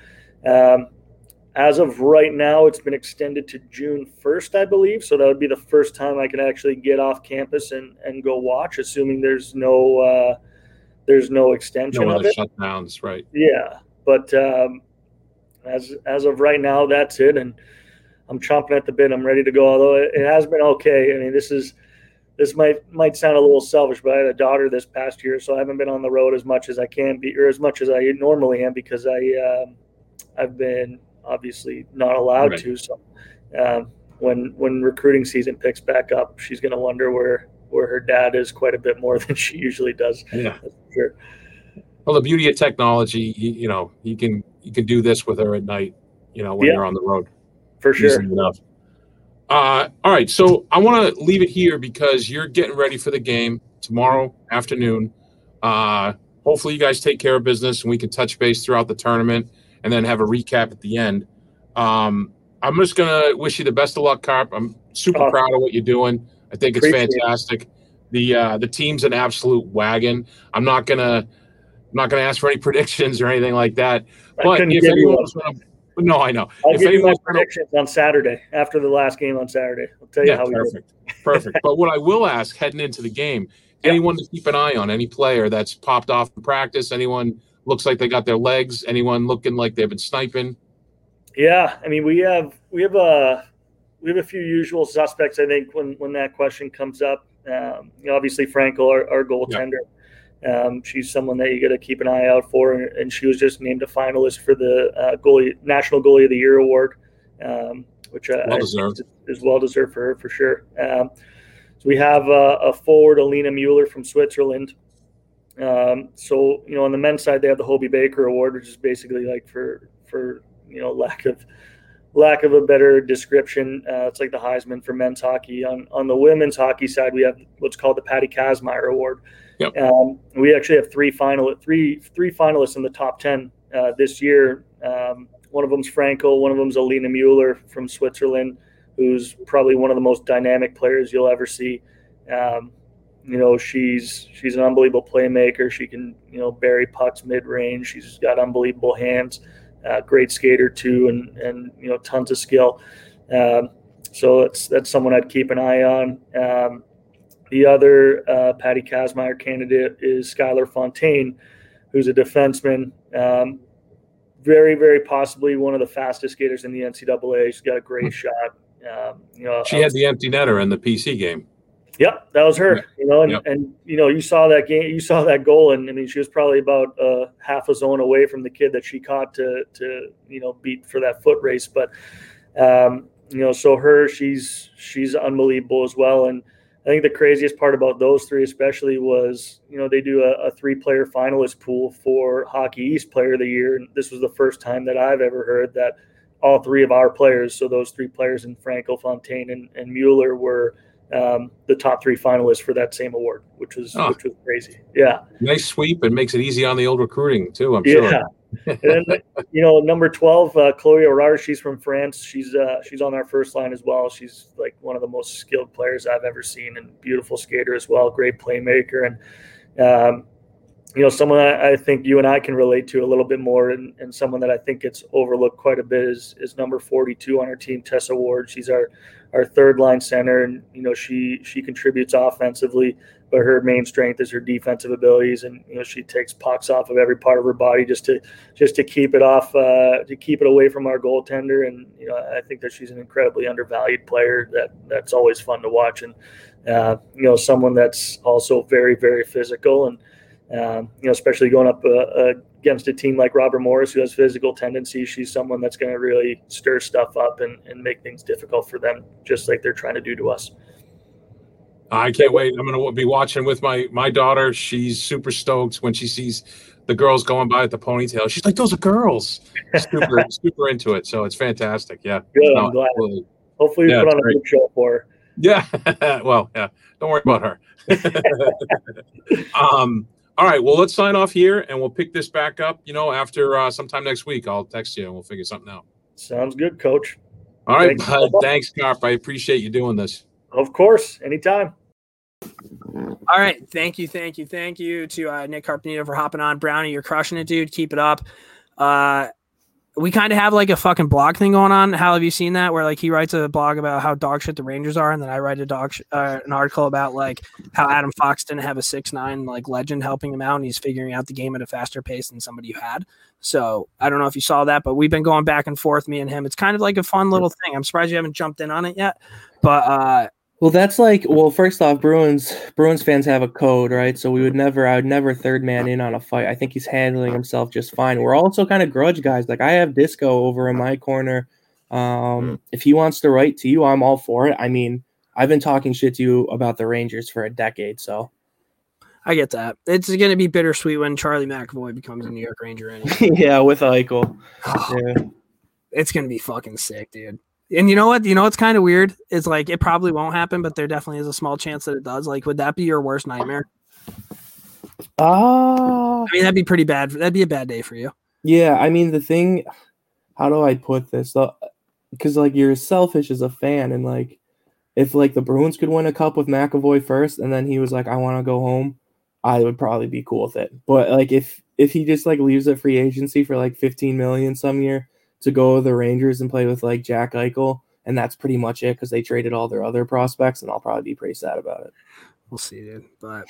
as of right now, it's been extended to June 1st, I believe. So that would be the first time I can actually get off campus and go watch, assuming there's no extension of it. Shutdowns, right? Yeah, but as of right now, that's it, and I'm chomping at the bit. I'm ready to go. Although it has been okay. I mean, this might sound a little selfish, but I had a daughter this past year, so I haven't been on the road as much as I can be, or as much as I normally am, because I've been obviously not allowed to. So when recruiting season picks back up, she's going to wonder where her dad is quite a bit more than she usually does. Yeah, sure. Well, the beauty of technology, you know, you can do this with her at night, you know, when you're on the road. For sure. Easy enough. All right. So I want to leave it here because you're getting ready for the game tomorrow afternoon. Hopefully you guys take care of business and we can touch base throughout the tournament and then have a recap at the end. I'm just going to wish you the best of luck, Carp. I'm super proud of what you're doing. I think it's fantastic. The team's an absolute wagon. I'm not going to not going to ask for any predictions or anything like that. But if anyone's going to – no, I know. I'll give you my predictions on Saturday, after the last game on Saturday. I'll tell you how we did. Perfect. But what I will ask heading into the game, anyone to keep an eye on, any player that's popped off in practice, anyone looks like they got their legs, anyone looking like they've been sniping? Yeah, I mean, we have a few usual suspects, I think, when that question comes up. Obviously, Frankel, our goaltender, she's someone that you got to keep an eye out for, and she was just named a finalist for the National Goalie of the Year award, which is well deserved for her for sure. So we have a forward, Alina Mueller from Switzerland. So on the men's side, they have the Hobey Baker award, which is basically like for lack of a better description, it's like the Heisman for men's hockey. On the women's hockey side, we have what's called the Patty Kazmaier Award. Yep. We actually have three finalists in the top 10 this year. One of them's Frankel, one of them's Alina Mueller from Switzerland, who's probably one of the most dynamic players you'll ever see. She's an unbelievable playmaker. She can bury pucks mid-range. She's got unbelievable hands. Great skater too, and tons of skill. So that's someone I'd keep an eye on. The other Patty Kazmaier candidate is Skylar Fontaine, who's a defenseman. Very, very possibly one of the fastest skaters in the NCAA. She's got a great shot. She had the empty netter in the PC game. Yep, that was her. You saw that game, you saw that goal, and I mean, she was probably about half a zone away from the kid that she caught to beat for that foot race. But so she's unbelievable as well. And I think the craziest part about those three, especially, was they do a 3-player finalist pool for Hockey East Player of the Year, and this was the first time that I've ever heard that all three of our players, so those three players in Frankel, Fontaine, and Mueller were the top three finalists for that same award, which was crazy. Yeah. Nice sweep. It makes it easy on the old recruiting too, I'm sure. Yeah. And then, number 12, Chloe Orard, she's from France. She's on our first line as well. She's like one of the most skilled players I've ever seen, and beautiful skater as well. Great playmaker. And, someone I think you and I can relate to a little bit more, and someone that I think gets overlooked quite a bit is number 42 on our team, Tessa Ward. She's our third line center, and she contributes offensively, but her main strength is her defensive abilities, and she takes pucks off of every part of her body just to keep it off, to keep it away from our goaltender. And I think that she's an incredibly undervalued player that's always fun to watch, and someone that's also very, very physical, and especially going up against a team like Robert Morris, who has physical tendencies. She's someone that's going to really stir stuff up and make things difficult for them, just like they're trying to do to us. I can't wait. I'm going to be watching with my daughter. She's super stoked when she sees the girls going by at the ponytail. She's like, those are girls. Super, super into it. So it's fantastic. Yeah. Good. I'm glad. Absolutely. Hopefully we put on a good show for her. Yeah. Well, yeah. Don't worry about her. All right, well, let's sign off here, and we'll pick this back up, after sometime next week. I'll text you, and we'll figure something out. Sounds good, Coach. All right, bud. Thanks, Carp. I appreciate you doing this. Of course, anytime. All right, thank you to Nick Carpenito for hopping on. Brownie, you're crushing it, dude. Keep it up. We kind of have like a fucking blog thing going on. Hal, have you seen that? Where like he writes a blog about how dog shit the Rangers are, and then I write a an article about like how Adam Fox didn't have a 6'9" like legend helping him out, and he's figuring out the game at a faster pace than somebody you had. So I don't know if you saw that, but we've been going back and forth, me and him. It's kind of like a fun little thing. I'm surprised you haven't jumped in on it yet, but well, that's like, well, first off, Bruins fans have a code, right? So I would never third man in on a fight. I think he's handling himself just fine. We're also kind of grudge guys. Like I have Disco over in my corner. If he wants to write to you, I'm all for it. I mean, I've been talking shit to you about the Rangers for a decade, so. I get that. It's going to be bittersweet when Charlie McAvoy becomes a New York Ranger. Anyway. Yeah, with Eichel. Yeah. It's going to be fucking sick, dude. And you know what? You know what's kind of weird? It's like it probably won't happen, but there definitely is a small chance that it does. Like, would that be your worst nightmare? I mean, that'd be pretty bad. That'd be a bad day for you. Yeah, I mean, the thing. How do I put this? Because like you're selfish as a fan, and like if like the Bruins could win a cup with McAvoy first, and then he was like, "I want to go home," I would probably be cool with it. But like if if he just like leaves a free agency for like $15 million some year to go to the Rangers and play with like Jack Eichel, and that's pretty much it because they traded all their other prospects, and I'll probably be pretty sad about it. We'll see, dude. But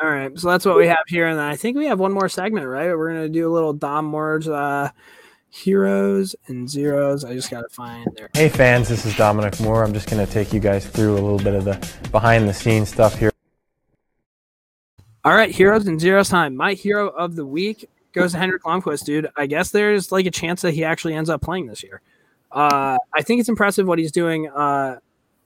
all right, so that's what we have here, and I think we have one more segment, right? We're gonna do a little Dom Moore's heroes and zeros. I just gotta find there. Hey fans, this is Dominic Moore. I'm just gonna take you guys through a little bit of the behind the scenes stuff here. All right, heroes and zeros time. My hero of the week goes to Henrik Lundqvist, dude. I guess there's like a chance that he actually ends up playing this year. I think it's impressive what he's doing.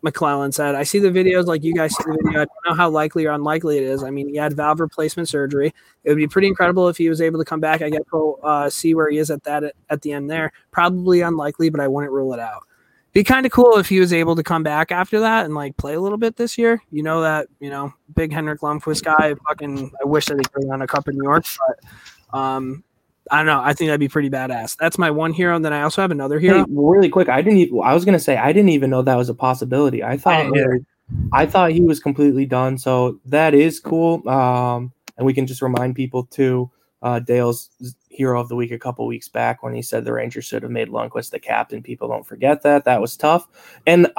McClellan said, I see the videos like you guys see the video. I don't know how likely or unlikely it is. I mean, he had valve replacement surgery. It would be pretty incredible if he was able to come back. I guess we'll see where he is at that at the end there. Probably unlikely, but I wouldn't rule it out. Be kind of cool if he was able to come back after that and like play a little bit this year. You know that, you know, big Henrik Lundqvist guy. Fucking, I wish that he could win a cup in New York, but I don't know. I think that'd be pretty badass. That's my one hero, and then I also have another hero. Hey, really quick, I didn't even know that was a possibility. I thought he was completely done. So that is cool. And we can just remind people too. Dale's hero of the week a couple weeks back when he said the Rangers should have made Lundqvist the captain. People don't forget that. That was tough. And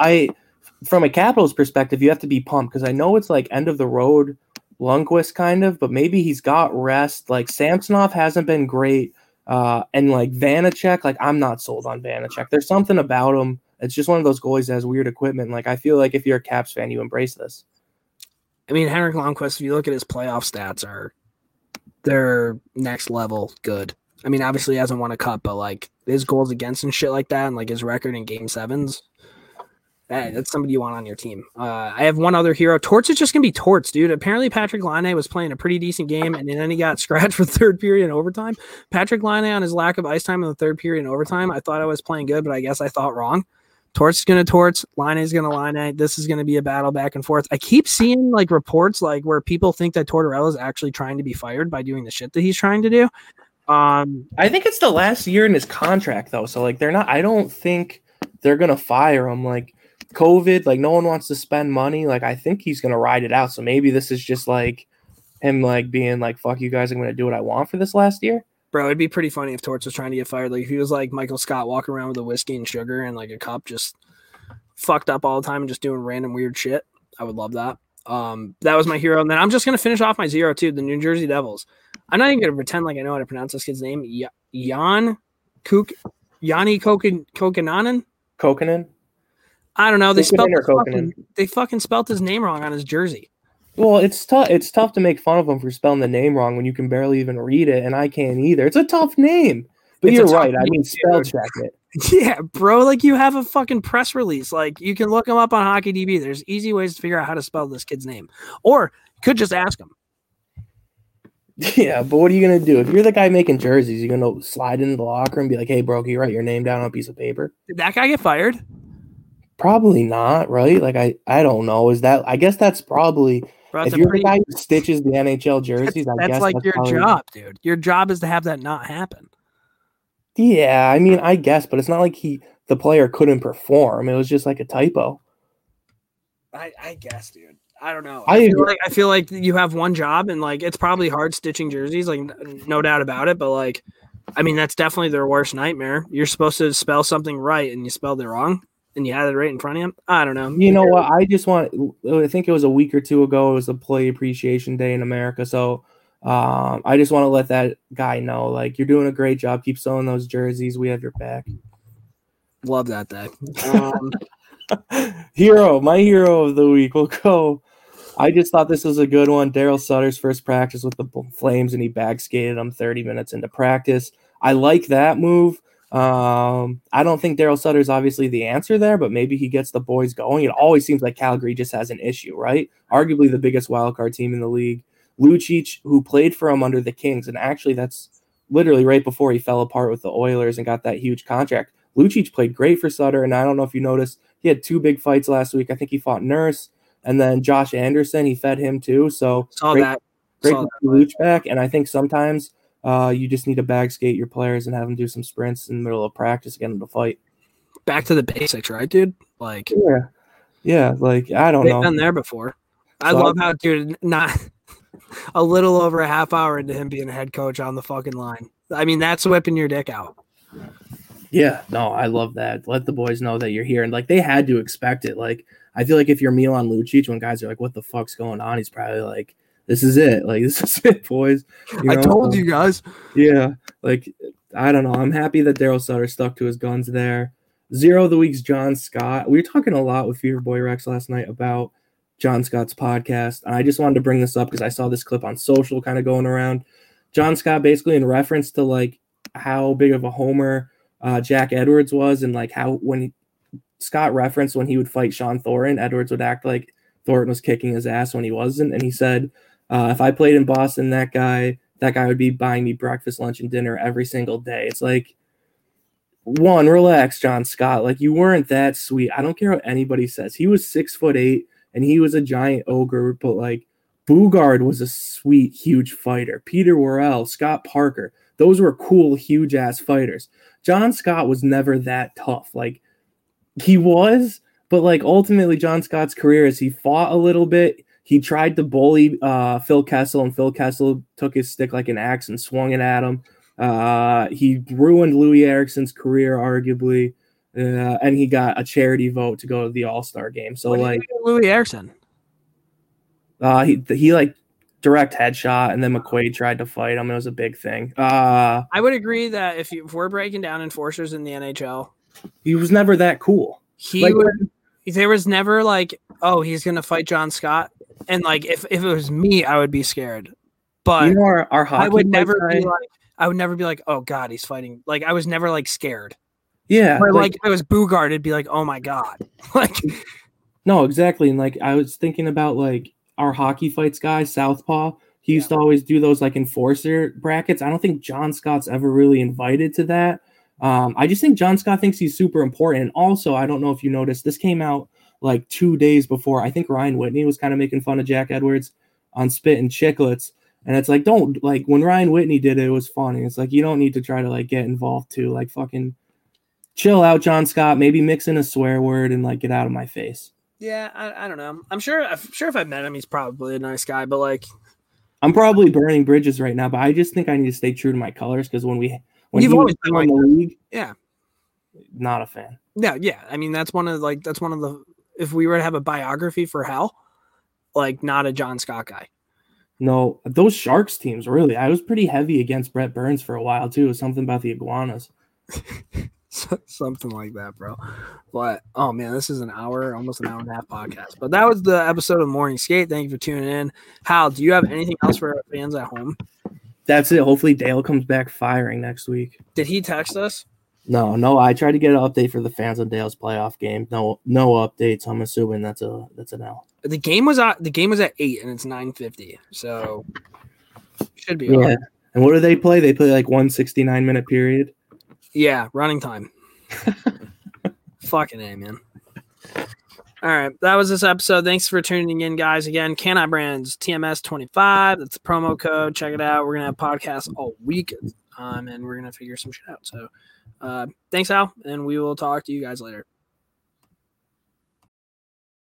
from a Capitals perspective, you have to be pumped because I know it's like end of the road Lundqvist kind of, but maybe he's got rest. Like Samsonov hasn't been great. And like Vanacek, like I'm not sold on Vanacek. There's something about him. It's just one of those goalies that has weird equipment. Like I feel like if you're a Caps fan, you embrace this. I mean, Henrik Lundqvist, if you look at his playoff stats they're next level good. I mean, obviously he hasn't won a cup, but like his goals against and shit like that, and like his record in Game 7s, that's somebody you want on your team. I have one other hero. Torts is just gonna be Torts, dude. Apparently Patrick Laine was playing a pretty decent game, and then he got scratched for third period and overtime. Patrick Laine on his lack of ice time in the third period and overtime. I thought I was playing good, but I guess I thought wrong. Torts is going to Torts. Line is going to Line. This is going to be a battle back and forth. I keep seeing like reports like where people think that Tortorella is actually trying to be fired by doing the shit that he's trying to do. I think it's the last year in his contract though. So like I don't think they're going to fire him. Like COVID, like no one wants to spend money. Like I think he's going to ride it out. So maybe this is just like him like being like, fuck you guys. I'm going to do what I want for this last year. Bro, it'd be pretty funny if Torts was trying to get fired. Like, if he was like Michael Scott walking around with a whiskey and sugar and like a cup, just fucked up all the time and just doing random weird shit. I would love that. That was my hero. And then I'm just going to finish off my zero, too, the New Jersey Devils. I'm not even going to pretend like I know how to pronounce this kid's name. Yanni Kokkonen? Kokkonen? I don't know. They fucking spelt his name wrong on his jersey. Well, it's tough. It's tough to make fun of him for spelling the name wrong when you can barely even read it, and I can't either. It's a tough name, but it's you're right. I mean, spell check it. Yeah, bro. Like you have a fucking press release. Like you can look him up on HockeyDB. There's easy ways to figure out how to spell this kid's name, or you could just ask him. Yeah, but what are you gonna do if you're the guy making jerseys? You're gonna slide into the locker room and be like, "Hey, bro, can you write your name down on a piece of paper?" Did that guy get fired? Probably not, right? Like I don't know. I guess that's probably. Bro, if you're the guy who stitches the NHL jerseys, that's your job, dude. Your job is to have that not happen. Yeah, I mean, I guess, but it's not like the player couldn't perform. It was just like a typo. I guess, dude. I don't know. I feel like you have one job, and like it's probably hard stitching jerseys, like no doubt about it. But like, I mean, that's definitely their worst nightmare. You're supposed to spell something right, and you spelled it wrong. And you had it right in front of him? I don't know. You know what? I think it was a week or two ago. It was a Play Appreciation Day in America. So I just want to let that guy know, like, you're doing a great job. Keep selling those jerseys. We have your back. Love that day. My hero of the week will go. I just thought this was a good one. Darryl Sutter's first practice with the Flames, and he back skated him 30 minutes into practice. I like that move. I don't think Darryl Sutter's obviously the answer there, but maybe he gets the boys going. It always seems like Calgary just has an issue, right? Arguably the biggest wildcard team in the league. Lucic, who played for him under the Kings, and actually that's literally right before he fell apart with the Oilers and got that huge contract. Lucic played great for Sutter, and I don't know if you noticed, he had two big fights last week. I think he fought Nurse, and then Josh Anderson, he fed him too. So great to see Lucic back, and I think sometimes you just need to bag skate your players and have them do some sprints in the middle of practice, get them to fight. Back to the basics, right, dude? Like, yeah, like I don't know. They've been there before. I love how, dude. Not a little over a half hour into him being a head coach on the fucking line. I mean, that's whipping your dick out. Yeah, no, I love that. Let the boys know that you're here. And, like, they had to expect it. Like, I feel like if you're Milan Lucic, when guys are like, what the fuck's going on? He's probably like, this is it. Like, this is it, boys. You know? I told you guys. Yeah. Like, I don't know. I'm happy that Daryl Sutter stuck to his guns there. Zero of the week's John Scott. We were talking a lot with Fever Boy Rex last night about John Scott's podcast. And I just wanted to bring this up because I saw this clip on social kind of going around. John Scott basically in reference to, like, how big of a homer Jack Edwards was and, like, how when Scott referenced when he would fight Sean Thornton, Edwards would act like Thornton was kicking his ass when he wasn't. And he said, if I played in Boston, that guy would be buying me breakfast, lunch, and dinner every single day. It's like, one, relax, John Scott. Like, you weren't that sweet. I don't care what anybody says. He was 6'8", and he was a giant ogre, but, like, Bugard was a sweet, huge fighter. Peter Worrell, Scott Parker, those were cool, huge-ass fighters. John Scott was never that tough. Like, he was, but, like, ultimately John Scott's career is he fought a little bit. He tried to bully Phil Kessel, and Phil Kessel took his stick like an axe and swung it at him. He ruined Louis Erickson's career, arguably, and he got a charity vote to go to the All-Star game. So, like, Louis Erickson. He like direct headshot, and then McQuaid tried to fight him. It was a big thing. I would agree that if we're breaking down enforcers in the NHL, he was never that cool. There was never like, oh, he's gonna fight John Scott, and like if it was me, I would be scared. But you know, our hockey I would never be like, oh god, he's fighting. Like I was never like scared. Yeah, or like I was Bugard, it'd be like, oh my god, like. No, exactly, and like I was thinking about like our hockey fights guy, Southpaw. He used to always do those like enforcer brackets. I don't think John Scott's ever really invited to that. I just think John Scott thinks he's super important. And also, I don't know if you noticed, this came out like 2 days before. I think Ryan Whitney was kind of making fun of Jack Edwards on Spin Chicklets. And it's like, don't, like, when Ryan Whitney did it, it was funny. It's like, you don't need to try to like get involved too. Like, fucking chill out, John Scott. Maybe mix in a swear word and like get out of my face. Yeah, I don't know. I'm sure if I met him, he's probably a nice guy. But like, I'm probably burning bridges right now. But I just think I need to stay true to my colors because when he was in the league, yeah, not a fan. No, yeah. I mean, that's one of the. If we were to have a biography for Hal, like, not a John Scott guy. No, those Sharks teams really. I was pretty heavy against Brett Burns for a while too. Something about the Iguanas. Something like that, bro. But oh man, this is almost an hour and a half podcast. But that was the episode of Morning Skate. Thank you for tuning in. Hal, do you have anything else for our fans at home? That's it. Hopefully Dale comes back firing next week. Did he text us? No, I tried to get an update for the fans on Dale's playoff game. No updates. I'm assuming that's an L. The game was at 8 and it's 9:50. So should be all right. And what do they play? They play like 169-minute period. Yeah, running time. Fucking A, man. All right, that was this episode. Thanks for tuning in, guys. Again, Can I Brands, TMS25. That's the promo code. Check it out. We're going to have podcasts all week, and we're going to figure some shit out. So thanks, Al, and we will talk to you guys later.